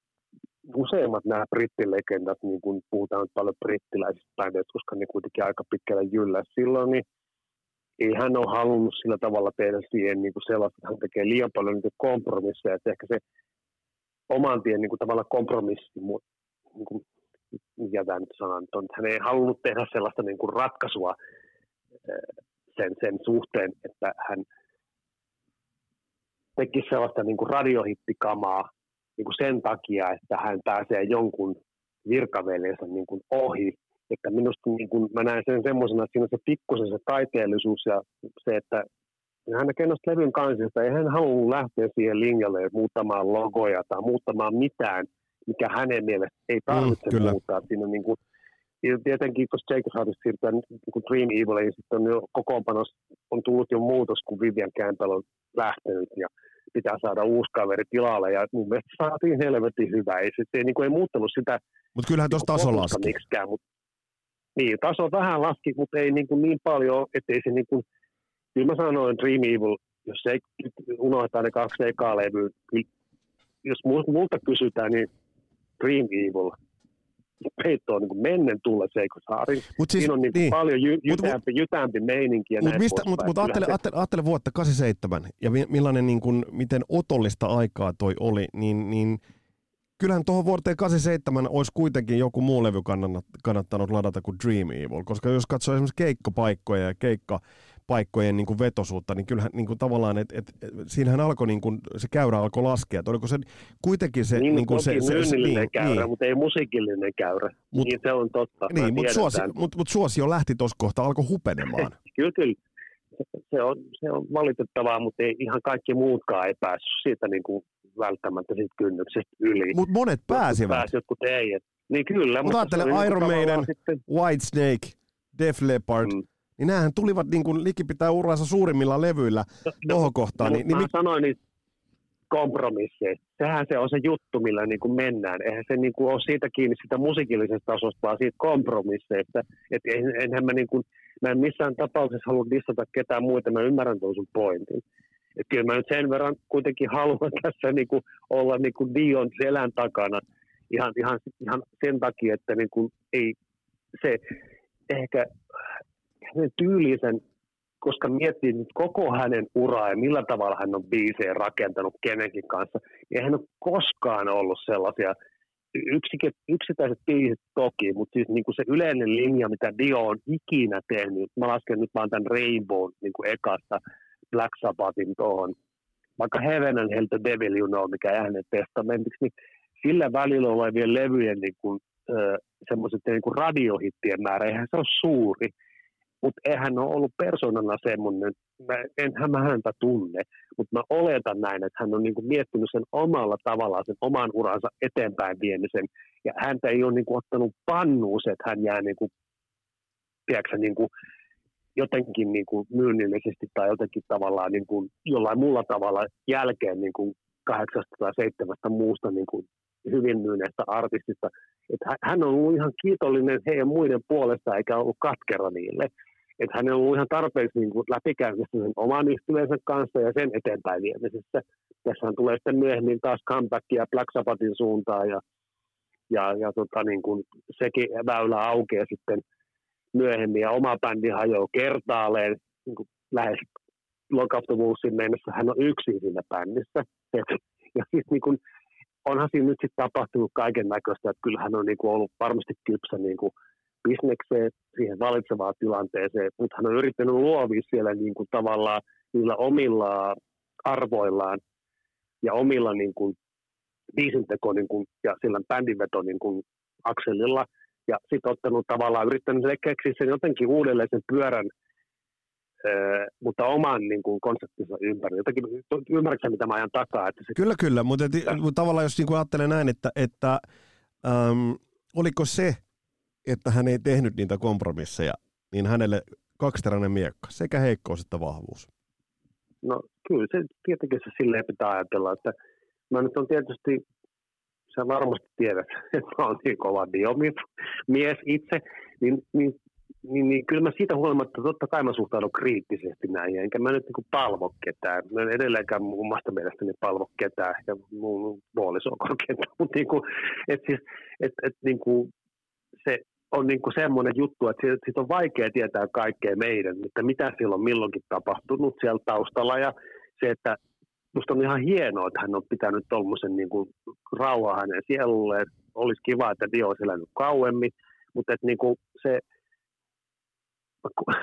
useimmat nämä brittilegendat, niin kuin puhutaan nyt paljon brittiläisistä bändeistä, koska ne kuitenkin aika pitkällä jylläs silloin, niin ei hän ole halunnut sillä tavalla tehdä siihen niin kuin sellaista, että hän tekee liian paljon niitä kompromisseja, että ehkä se oman tien niin kuin tavallaan kompromissi, niin kuin, mikä tämä nyt sana nyt on, että hän ei halunnut tehdä sellaista niin kuin ratkaisua sen suhteen, että hän tekisi sellaista niin kuin radiohittikamaa niin kuin sen takia, että hän pääsee jonkun virkaveljensä niin kuin ohi. Että minusta niin kun mä näen sen semmoisena, että siinä on se pikkusen se taiteellisuus ja se, että hän näkee noista levyn kansista, ei hän halunnut lähteä siihen linjalle muuttamaan logoja tai muuttamaan mitään, mikä hänen mielestä ei tarvitse muuttaa. Siinä niin kun, tietenkin, koska Jacob Harris siirtää niin Dream Evileihin, sitten on jo kokoonpanossa on tullut jo muutos, kun Vivian Campbell on lähtenyt ja pitää saada uusi kaveri tilalle, ja mun mielestä saatiin helvetin hyvää. Se niin ei muuttanut sitä. Mutta kyllähän tuossa taso laski. Niin, taso vähän laski, mutta ei niin paljon, ettei se niin kuin, kyllä mä sanoin Dream Evil, jos ei unohtaa ne 2 ekaa levyä, jos multa kysytään, niin Dream Evil peittoon niin mennen tulle Seikosaarin. Siis, siinä on niin. Paljon jytämpi meininki ja näin. Mutta ajattele vuotta 87 ja millainen, niin kuin, miten otollista aikaa toi oli, niin kyllähän tuohon vuoteen 87 olisi kuitenkin joku muu levy kannattanut ladata kuin Dream Evil, koska jos katsoo esimerkiksi keikkapaikkoja ja keikkapaikkojen niin kuin vetosuutta, niin kyllähän niin kuin tavallaan, siinähän alkoi, niin kuin, se käyrä alkoi laskea. Oliko se kuitenkin se... Niin kuin se myynnillinen käyrä, niin, mutta ei musiikillinen käyrä. Niin se on totta. Niin, mutta suosio lähti tuossa kohtaa, alkoi hupenemaan. Kyllä. Se on valitettavaa, mutta ei ihan kaikki muutkaan ei päässyt siitä niin kuin välttämättä siitä kynnyksestä yli. Mutta monet pääsivät. Jotkut ei. Niin kyllä. Mutta ajattele Iron Maiden, Whitesnake, Def Leppard, niin näähän tulivat niin kuin likipitää uransa suurimmilla levyillä tohon kohtaan. Mä sanoin niitä kompromisseja. Sehän se on se juttu, millä niin kuin mennään. Eihän se niin kuin ole siitä kiinni sitä musiikillisesta tasosta, vaan siitä kompromisseista. Että enhän mä niin kuin... Mä en missään tapauksessa halua dissata ketään muuta, mä ymmärrän tuon sun pointin. Et kyllä mä nyt sen verran kuitenkin haluan tässä niinku olla niinku Dion selän takana ihan sen takia, että niinku ei se ehkä hänen tyylisen, koska miettii nyt koko hänen uraa ja millä tavalla hän on biisejä rakentanut kenenkin kanssa, niin hän on koskaan ollut sellaisia... Yksittäiset biisit toki, mutta siis niinku se yleinen linja, mitä Dio on ikinä tehnyt, mä lasken nyt vaan tämän Rainbown niinku ekasta Black Sabbathin tuohon, vaikka Heaven and Hell, The Devil You Know, mikä hänen testamentiksi, niin sillä välillä olevien levyjen niinku, semmoiset niinku radiohittien määrä, eihän se ole suuri, mutta eihän ole ollut persoonana semmoinen, enhän mä häntä tunne, mutta mä oletan näin, että hän on niinku miettinyt sen omalla tavallaan, sen oman uransa eteenpäin viemisen, ja häntä ei ole niinku ottanut pannuun se, että hän jää niinku, tiedätkö, niinku, jotenkin niinku myynnillisesti tai jotenkin tavallaan niinku, jollain muulla tavalla jälkeen niinku 8 tai 7 muusta niinku, hyvin myyneestä artistista. Että hän on ollut ihan kiitollinen heidän muiden puolesta, eikä ollut katkera niille. Että hän on ollut ihan tarpeeksi niin läpikäynnistä sen oman yhtymänsä kanssa ja sen eteenpäin viemisessä. Tässähän tulee sitten myöhemmin taas comebackia Black Sabbathin suuntaan ja niin kuin sekin väylä aukeaa sitten myöhemmin. Ja oma bändi hajoaa kertaalleen niin kuin lähes Lock Up the Wolvesin mennessä. Hän on yksin siinä bändissä. Ja siis niin kuin onhan siinä nyt sitten tapahtunut kaiken näköistä, että kyllähän on niinku ollut varmasti kypsä niinku bisnekseen, siihen valitsevaan tilanteeseen, mutta hän on yrittänyt luovia siellä niinku tavallaan niillä omilla arvoillaan ja omilla niinku biisinteko niinku, ja sillä bändinveto niinku akselilla, ja sitten ottanut tavallaan, yrittänyt keksiä sen jotenkin uudelleen sen pyörän, mutta oman niin kuin, konseptinsa ympäri. Ymmärrätkö mitä mä ajan takaa? Että se... Kyllä, mutta tavallaan jos niin kuin ajattelee näin, että oliko se, että hän ei tehnyt niitä kompromisseja, niin hänelle kaksiteräinen miekka, sekä heikkous että vahvuus. No kyllä, se tietenkin se silleen pitää ajatella, että mä nyt on tietysti, sä varmasti tiedät, että mä oon niin kova mies itse, niin kyllä mä siitä huolimatta, totta kai mä suhtaudun kriittisesti näihin, enkä mä nyt niin palvo ketään. Mä en edelleenkään omasta mielestäni palvo ketään, ja mun puoliso on korkeintaan. Mutta niin siis, niin se on niin semmoinen juttu, että siitä on vaikea tietää kaikkea meidän, että mitä silloin milloinkin tapahtunut siellä taustalla. Ja se, että musta on ihan hienoa, että hän on pitänyt tuollaisen niin rauhaa hänen sielulleen. Olisi kiva, että Dio olisi elänyt kauemmin, mutta että niin se...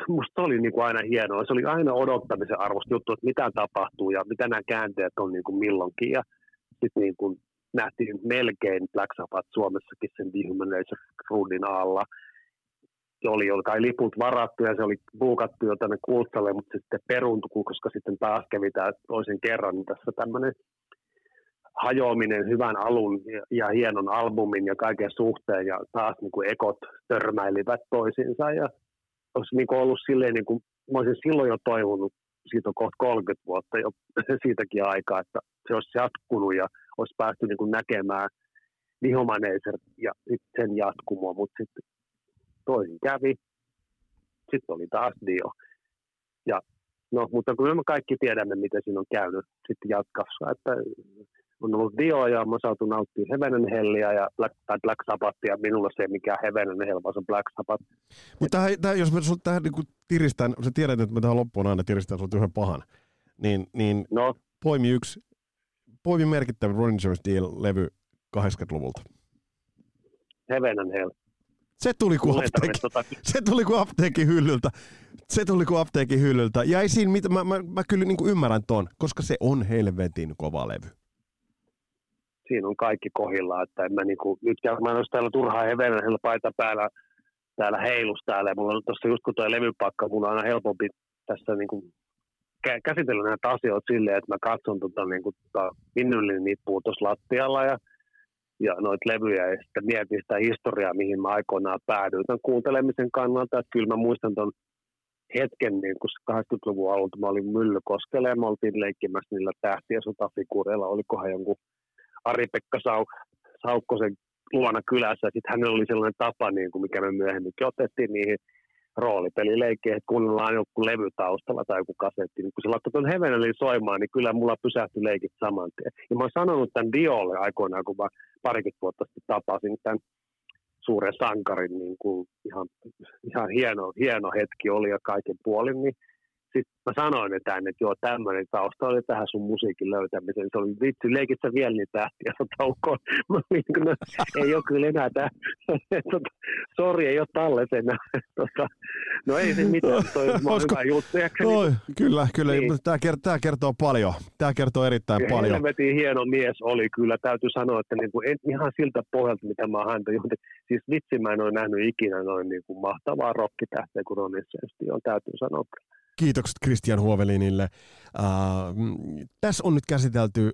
Musta oli niinku aina hienoa. Se oli aina odottamisen arvosta juttu, että mitä tapahtuu ja mitä nämä käänteet on niinku milloinkin. Ja sitten niinku nähtiin melkein Black Sabbath Suomessakin sen Dehumanization-ruudin alla. Oli kai liput varattu ja se oli buukattu jo tänne Kultsalle, mutta sitten peruntui, koska sitten taas kävi toisen kerran. Niin tässä tämmöinen hajoaminen hyvän alun ja hienon albumin ja kaiken suhteen ja taas niinku ekot törmäilivät toisiinsa ja olisi niin ollut silleen, niin kuin, mä olisin silloin jo toivonut, siitä on kohta 30 vuotta jo siitäkin aikaa, että se olisi jatkunut ja olisi päästy niin kuin näkemään Vihomaneeser ja sitten sen jatkumoa, mutta sitten toisin kävi, sitten oli taas Dio. Ja, no, mutta kyllä me kaikki tiedämme, miten siinä on käynyt sitten jatkossa, että on ollut Dio ja mä saatu nauttia Heaven and Hellia ja Black Sabbathia. Minulla se ei mikään Heaven and Hell, vaan se on Black Sabbath. Mutta jos mä sinut tähän niin tiristän, sä tiedät, että mä tähän loppuun aina tiristän sinut yhden pahan, niin poimi merkittävä Ronnie James Dio-levy 80-luvulta? Heaven and Hell. Se tuli kuin apteekin hyllyltä. Ja esiin, mä kyllä niin kuin ymmärrän ton, koska se on helvetin kova levy. Siinä on kaikki kohillaan, että en mä niinku, nytkään mä en olisi täällä turhaan hevenäisellä paita päällä täällä heilustäällä, ja mulla on tossa just kun toi levypakka, mulla on aina helpompi tässä niinku käsitellä näitä asioita silleen, että mä katson vinylin nippua tuossa lattialla ja noita levyjä, ja sitten mietin sitä historiaa, mihin mä aikoinaan päädyin tämän kuuntelemisen kannalta, että kyllä mä muistan ton hetken niin kun 80-luvun alulta mä olin Myllykoskelle, ja me oltiin leikkimässä niillä tähtiä sotafiguureilla, olikohan jonkun Ari-Pekka Saukkosen luona kylässä, ja sitten hänellä oli sellainen tapa, niin kuin mikä me myöhemminkin otettiin niihin roolipelileikkeihin, että kuunnellaan joku levy taustalla tai joku kasetti, niin kun se laittoi tuon Heavenelin soimaan, niin kyllä mulla pysähtyi leikit saman tien. Ja mä oon sanonut tämän Diolle aikoinaan, kun mä parikin vuotta sitten tapasin tämän suuren sankarin, niin kuin ihan hieno hetki oli ja kaiken puolin, niin sitten mä sanoin etään, että joo, tämmöinen tausta oli tähän sun musiikin löytämiseen. Se oli vitsi, leikit sä vielä niitä tähtiä sotaukkoon. Ei ole kyllä enää tämä. Sori, ei ole tallessa enää. No ei se mitään, toi on hyvä juttu. Kyllä. Niin. Tämä kertoo paljon. Tämä kertoo erittäin paljon. Helvetin hieno mies oli kyllä. Täytyy sanoa, että niinku, ihan siltä pohjalta, mitä mä häntä juhtin. Siis vitsi, mä en ole nähnyt ikinä noin niinku mahtavaa rokkitähteä kuin Ronnie James Dio, täytyy sanoa. Kiitokset Christian Hovelinille. Tässä on nyt käsitelty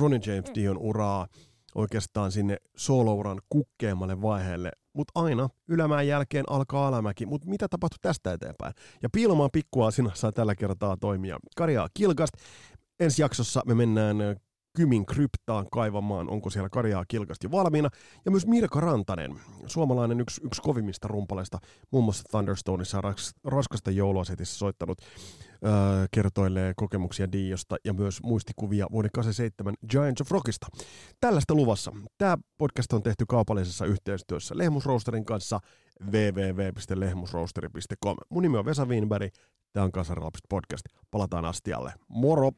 Ronnie James Dion uraa oikeastaan sinne soolouran kukkeammalle vaiheelle, mutta aina ylämään jälkeen alkaa alamäkin. Mutta mitä tapahtui tästä eteenpäin? Ja Piilomaan pikkua sinä saa tällä kertaa toimia. Karjaa Kilkast. Ensi jaksossa me mennään Kymin kryptaan kaivamaan, onko siellä Karjaa Kilkast jo valmiina. Ja myös Mirka Rantanen, suomalainen yksi kovimmista rumpaleista, muun muassa Thunderstoneissa raskasta jouluasetissä soittanut, kertoilee kokemuksia Diosta ja myös muistikuvia vuoden 87 Giants of Rockista. Tällaista luvassa. Tämä podcast on tehty kaupallisessa yhteistyössä Lehmusroosterin kanssa www.lehmusroasteri.com. Mun nimi on Vesa Wienberg, tämä on Kansanrapsit podcast. Palataan astialle. Moro!